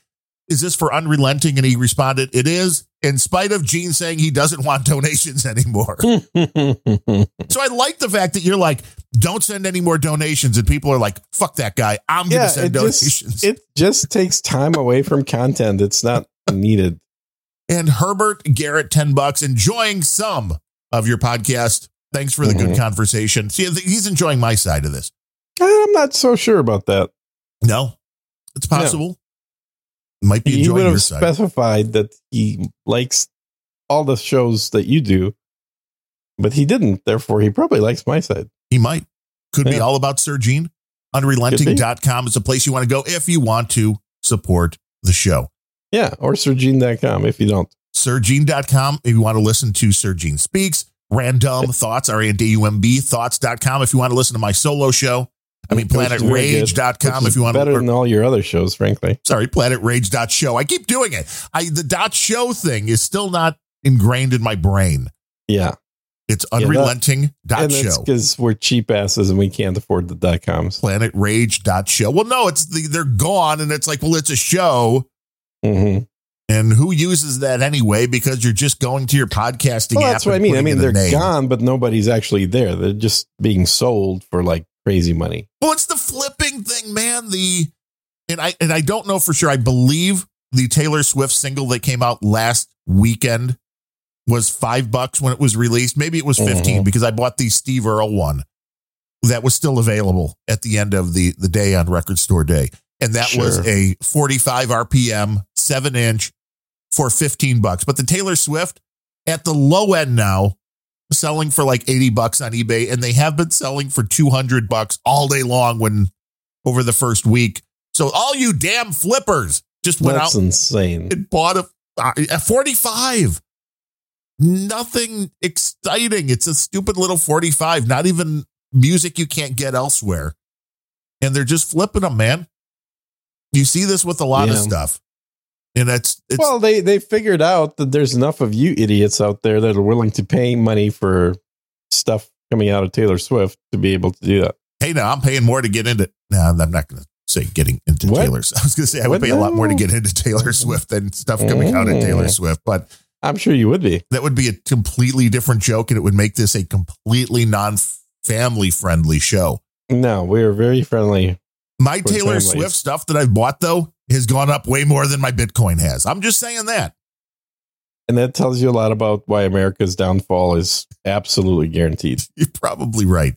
is this for Unrelenting? And he responded, it is, in spite of Gene saying he doesn't want donations anymore. So I like the fact that you're like, don't send any more donations. And people are like, fuck that guy. I'm yeah, going to send it donations. Just, it just takes time away from content. It's not needed. And Herbert Garrett, ten bucks, enjoying some of your podcast. Thanks for the mm-hmm. good conversation. See, he's enjoying my side of this. I'm not so sure about that. No, it's possible. No. Might be enjoying your side. You would have specified that he likes all the shows that you do, but he didn't. Therefore, he probably likes my side. He might. Could yeah. be all about Sir Gene. Unrelenting dot com is a place you want to go if you want to support the show. Yeah, or Sir Gene dot com if you don't. Sir Gene dot com if you want to listen to Sir Gene Speaks. Random Thoughts, R A N D U M B, thoughts dot com if you want to listen to my solo show. I mean, planet rage dot com if you want to. Better than all your other shows, frankly. Sorry, planet rage dot show. I keep doing it. I the dot show thing is still not ingrained in my brain. Yeah. It's unrelenting yeah, that, dot show. Because we're cheap asses and we can't afford the dot coms. planet rage dot show. Well, no, it's the, they're gone. And it's like, well, it's a show. Mm-hmm. And who uses that anyway? Because you're just going to your podcasting well, app. That's what I mean. I mean, they're name. gone, but nobody's actually there. They're just being sold for like crazy money. Well, it's the flipping thing, man. The and I and I don't know for sure. I believe the Taylor Swift single that came out last weekend was five bucks when it was released. Maybe it was fifteen mm-hmm. because I bought the Steve Earle one that was still available at the end of the, the day on Record Store Day. And that sure. was a forty-five R P M, seven inch for fifteen bucks. But the Taylor Swift at the low end now selling for like eighty bucks on eBay. And they have been selling for two hundred bucks all day long when over the first week. So all you damn flippers just went That's out insane. and bought a, a forty-five. Nothing exciting. It's a stupid little forty-five, not even music you can't get elsewhere. And they're just flipping them, man. You see this with a lot yeah. of stuff, and that's it's, well, they, they figured out that there's enough of you idiots out there that are willing to pay money for stuff coming out of Taylor Swift to be able to do that. Hey, now I'm paying more to get into. No, I'm not going to say getting into what? Taylor. I was going to say I would what? pay a lot more to get into Taylor Swift than stuff coming mm. out of Taylor Swift, but I'm sure you would be. That would be a completely different joke, and it would make this a completely non-family friendly show. No, we are very friendly. My Taylor Swift stuff that I've bought, though, has gone up way more than my Bitcoin has. I'm just saying that. And that tells you a lot about why America's downfall is absolutely guaranteed. You're probably right.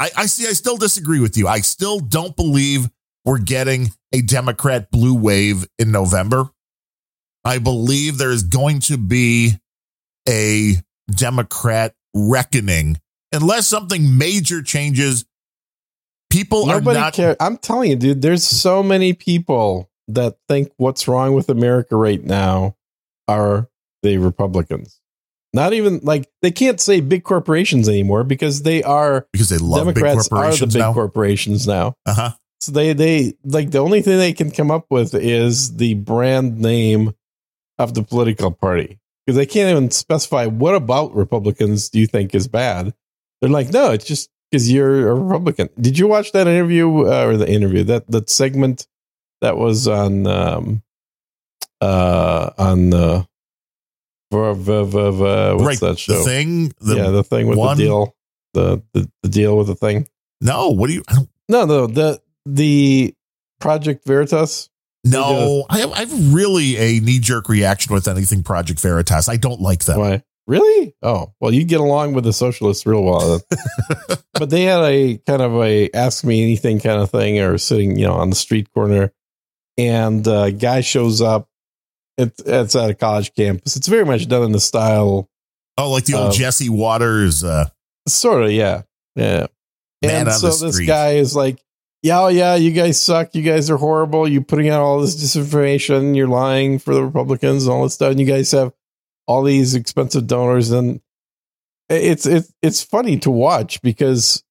I, I see. I still disagree with you. I still don't believe we're getting a Democrat blue wave in November. I believe there is going to be a Democrat reckoning unless something major changes. People Nobody are not. Care. I'm telling you, dude, there's so many people that think what's wrong with America right now are the Republicans. Not even like they can't say big corporations anymore because they are because they love Democrats big corporations are the big now. corporations now. Uh huh. So they they like the only thing they can come up with is the brand name of the political party because they can't even specify what about Republicans do you think is bad. They're like, no, it's just. Because you're a Republican. Did you watch that interview uh, or the interview that that segment that was on um, uh, on uh, what's right, that show? The thing, the yeah, the thing with one? the deal, the, the the deal with the thing. No, what do you? I don't, no, no, the the Project Veritas. No, I have, I have really a knee jerk reaction with anything Project Veritas. I don't like them. Why? Really? Oh, well, you get along with the socialists real well. But they had a kind of a ask me anything kind of thing or sitting, you know, on the street corner and a guy shows up. It's, it's at a college campus. It's very much done in the style. Oh, like the old of, Jesse Waters. Uh, sort of. Yeah. Yeah. And so this guy is like, yeah, oh, yeah, you guys suck. You guys are horrible. You're putting out all this disinformation. You're lying for the Republicans and all this stuff. And you guys have all these expensive donors. And it's, it's, it's funny to watch because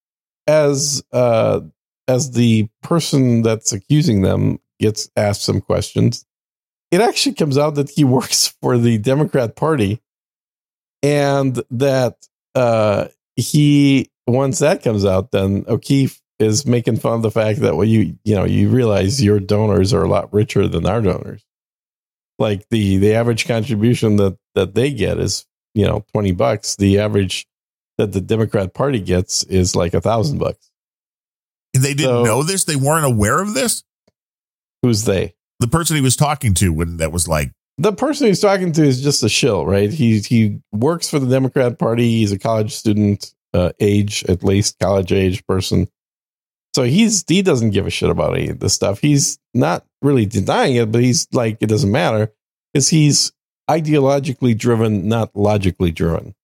as, uh, as the person that's accusing them gets asked some questions, it actually comes out that he works for the Democrat Party and that, uh, he, once that comes out, then O'Keefe is making fun of the fact that, well, you, you know, you realize your donors are a lot richer than our donors. Like the, the average contribution that, that they get is, you know, twenty bucks. The average that the Democrat Party gets is like a thousand bucks. And they didn't so, know this. They weren't aware of this. Who's they? The person he was talking to when that was like the person he's talking to is just a shill, right? He, he works for the Democrat Party. He's a college student, uh, age, at least college age person. So he's, he doesn't give a shit about any of this stuff. He's not really denying it, but he's like, it doesn't matter because he's ideologically driven, not logically driven,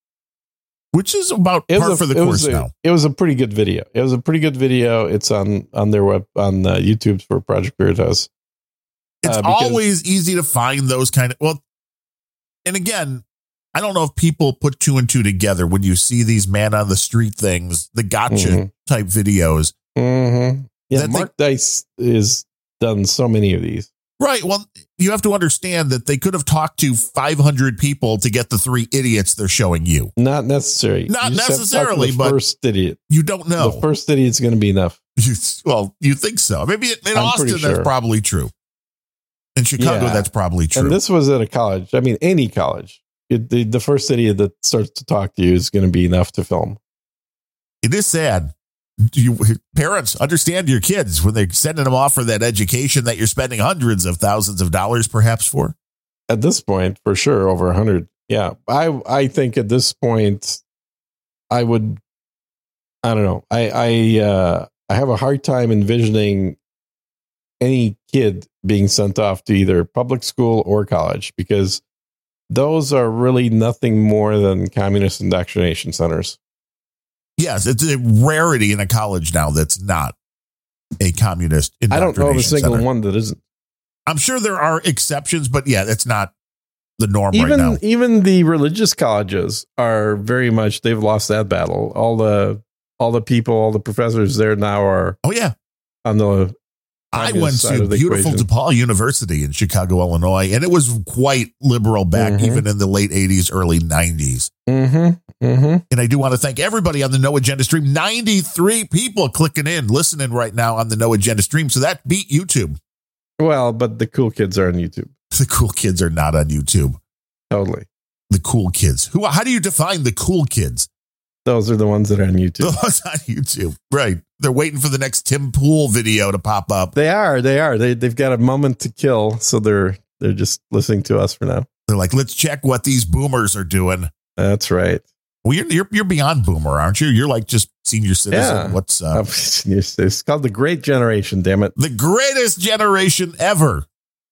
which is about par for the course now. It was a pretty good video. It was a pretty good video. It's on, on their web, on uh, YouTube for Project Veritas. It's uh, always easy to find those kind of, well, and again, I don't know if people put two and two together when you see these man on the street things, the gotcha mm-hmm. type videos. Mm-hmm. Yeah, Mark the, Dice has done so many of these. Right. Well, you have to understand that they could have talked to five hundred people to get the three idiots they're showing you. Not necessary. Not necessarily, but first idiot. You don't know. The first idiot's going to be enough. You, well, you think so. Maybe in I'm Austin, sure. that's probably true. In Chicago, yeah. that's probably true. And this was at a college. I mean, any college. It, the, the first idiot that starts to talk to you is going to be enough to film. It is sad. You parents understand your kids when they're sending them off for that education that you're spending hundreds of thousands of dollars, perhaps for at this point, for sure. Over a hundred. Yeah. I, I think at this point I would, I don't know. I, I, uh, I have a hard time envisioning any kid being sent off to either public school or college, because those are really nothing more than communist indoctrination centers. Yes, it's a rarity in a college now that's not a communist indoctrination. I don't know of a single center. one that isn't. I'm sure there are exceptions, but yeah, that's not the norm even, right now. Even the religious colleges are very much, they've lost that battle. All the all the people, all the professors there now are oh yeah on the I went to beautiful DePaul University in Chicago, Illinois, and it was quite liberal back mm-hmm. even in the late eighties, early nineties. Mm-hmm. Mm-hmm. And I do want to thank everybody on the No Agenda stream. ninety-three people clicking in, listening right now on the No Agenda stream. So that beat YouTube. Well, but the cool kids are on YouTube. The cool kids are not on YouTube. Totally. The cool kids. Who? How do you define the cool kids? Those are the ones that are on YouTube. Those on YouTube. Right. They're waiting for the next Tim Pool video to pop up. They are. They are. They, they've got a moment to kill. So they're they're just listening to us for now. They're like, let's check what these boomers are doing. That's right. Well, you're you're, you're beyond boomer, aren't you? You're like just senior citizen. Yeah. What's up? It's called the Great Generation, damn it. The greatest generation ever.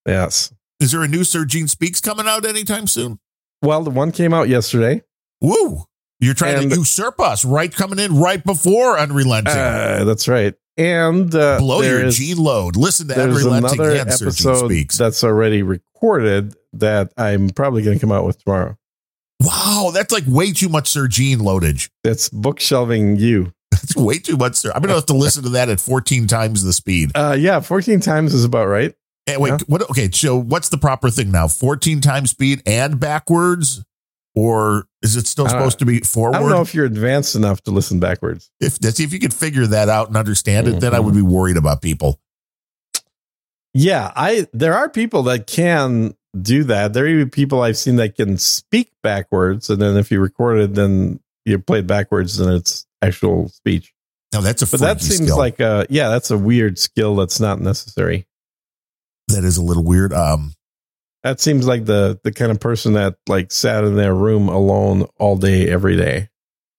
Yes. Is there a new Sir Gene Speaks coming out anytime soon? Well, the one came out yesterday. Woo. You're trying and, to usurp us, right? Coming in right before Unrelenting. Uh, that's right. And uh, blow your is, G load. Listen to Unrelenting and Sir Gene Speaks. That's already recorded that I'm probably going to come out with tomorrow. Wow. That's like way too much Sir Gene loadage. That's bookshelving you. That's way too much, sir. I'm going to have to listen to that at fourteen times the speed. Uh, yeah. fourteen times is about right. And wait, yeah. what? Okay. So what's the proper thing now? fourteen times speed and backwards? Or is it still supposed uh, to be forward? I don't know if you're advanced enough to listen backwards. If that's, if you could figure that out and understand it, mm-hmm. then I would be worried about people. Yeah, I there are people that can do that. There are even people I've seen that can speak backwards. And then if you record it, then you play it backwards and it's actual speech. No, that's a but that seems skill. like a yeah, that's a weird skill. That's not necessary. That is a little weird. Um, That seems like the, the kind of person that like sat in their room alone all day, every day.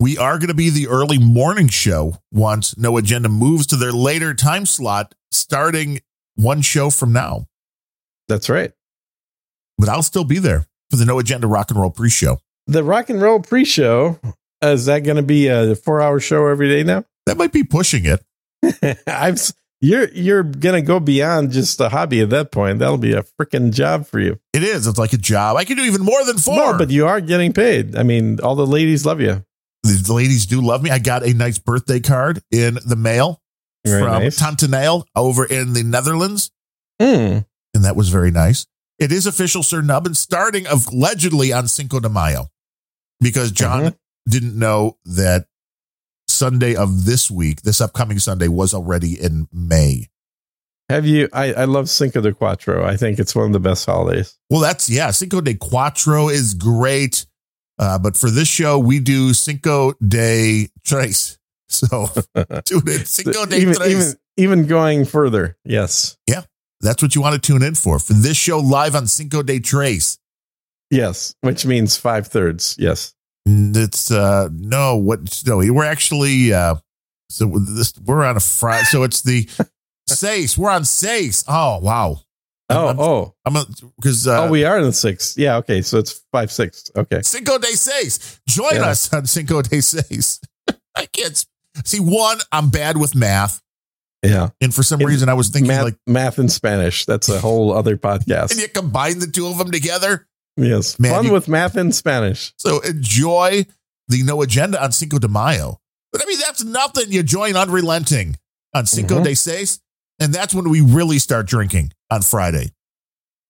We are going to be the early morning show once No Agenda moves to their later time slot, starting one show from now. That's right. But I'll still be there for the No Agenda Rock and Roll pre-show. The Rock and Roll pre-show, is that going to be a four hour show every day now? That might be pushing it. I've You're you're going to go beyond just a hobby at that point. That'll be a freaking job for you. It is. It's like a job. I can do even more than four. No, but you are getting paid. I mean, all the ladies love you. The ladies do love me. I got a nice birthday card in the mail very from nice. Tante Nail over in the Netherlands. Mm. And that was very nice. It is official, Sir Nubbin, starting of allegedly on Cinco de Mayo, because John mm-hmm. didn't know that Sunday of this week, this upcoming Sunday, was already in May. Have you? I, I love Cinco de Cuatro. I think it's one of the best holidays. Well, that's yeah. Cinco de Cuatro is great. Uh, but for this show, we do Cinco de Tres. So tune in. Cinco de even, Tres. Even, even going further. Yes. Yeah. That's what you want to tune in for. For this show live on Cinco de Tres. Yes. Which means five thirds. Yes. It's uh no what no we're actually uh so this we're on a Friday, so it's the seis we're on seis. Oh wow. Oh I'm, oh I'm because uh, oh we are in the six. Yeah, okay, so it's five six. Okay, Cinco de Seis. Join yeah. us on Cinco de Seis. I can't see one. I'm bad with math. Yeah, and for some in, reason I was thinking math, like math and Spanish. That's a whole other podcast. And you combine the two of them together. Yes. Man, fun you, with math and Spanish. So enjoy the No Agenda on Cinco de Mayo. But I mean, that's nothing. You join Unrelenting on Cinco mm-hmm. de Seis. And that's when we really start drinking on Friday.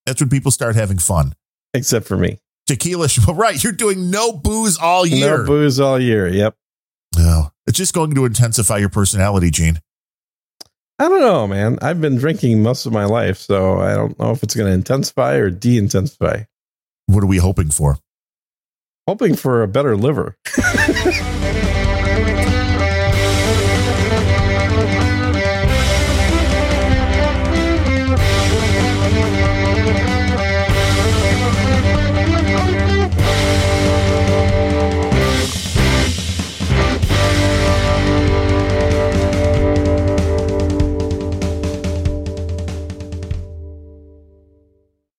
That's when people start having fun. Except for me. Tequila. Well, right. You're doing no booze all year. No booze all year. Yep. No. It's just going to intensify your personality, Gene. I don't know, man. I've been drinking most of my life, so I don't know if it's going to intensify or de-intensify. What are we hoping for? Hoping for a better liver.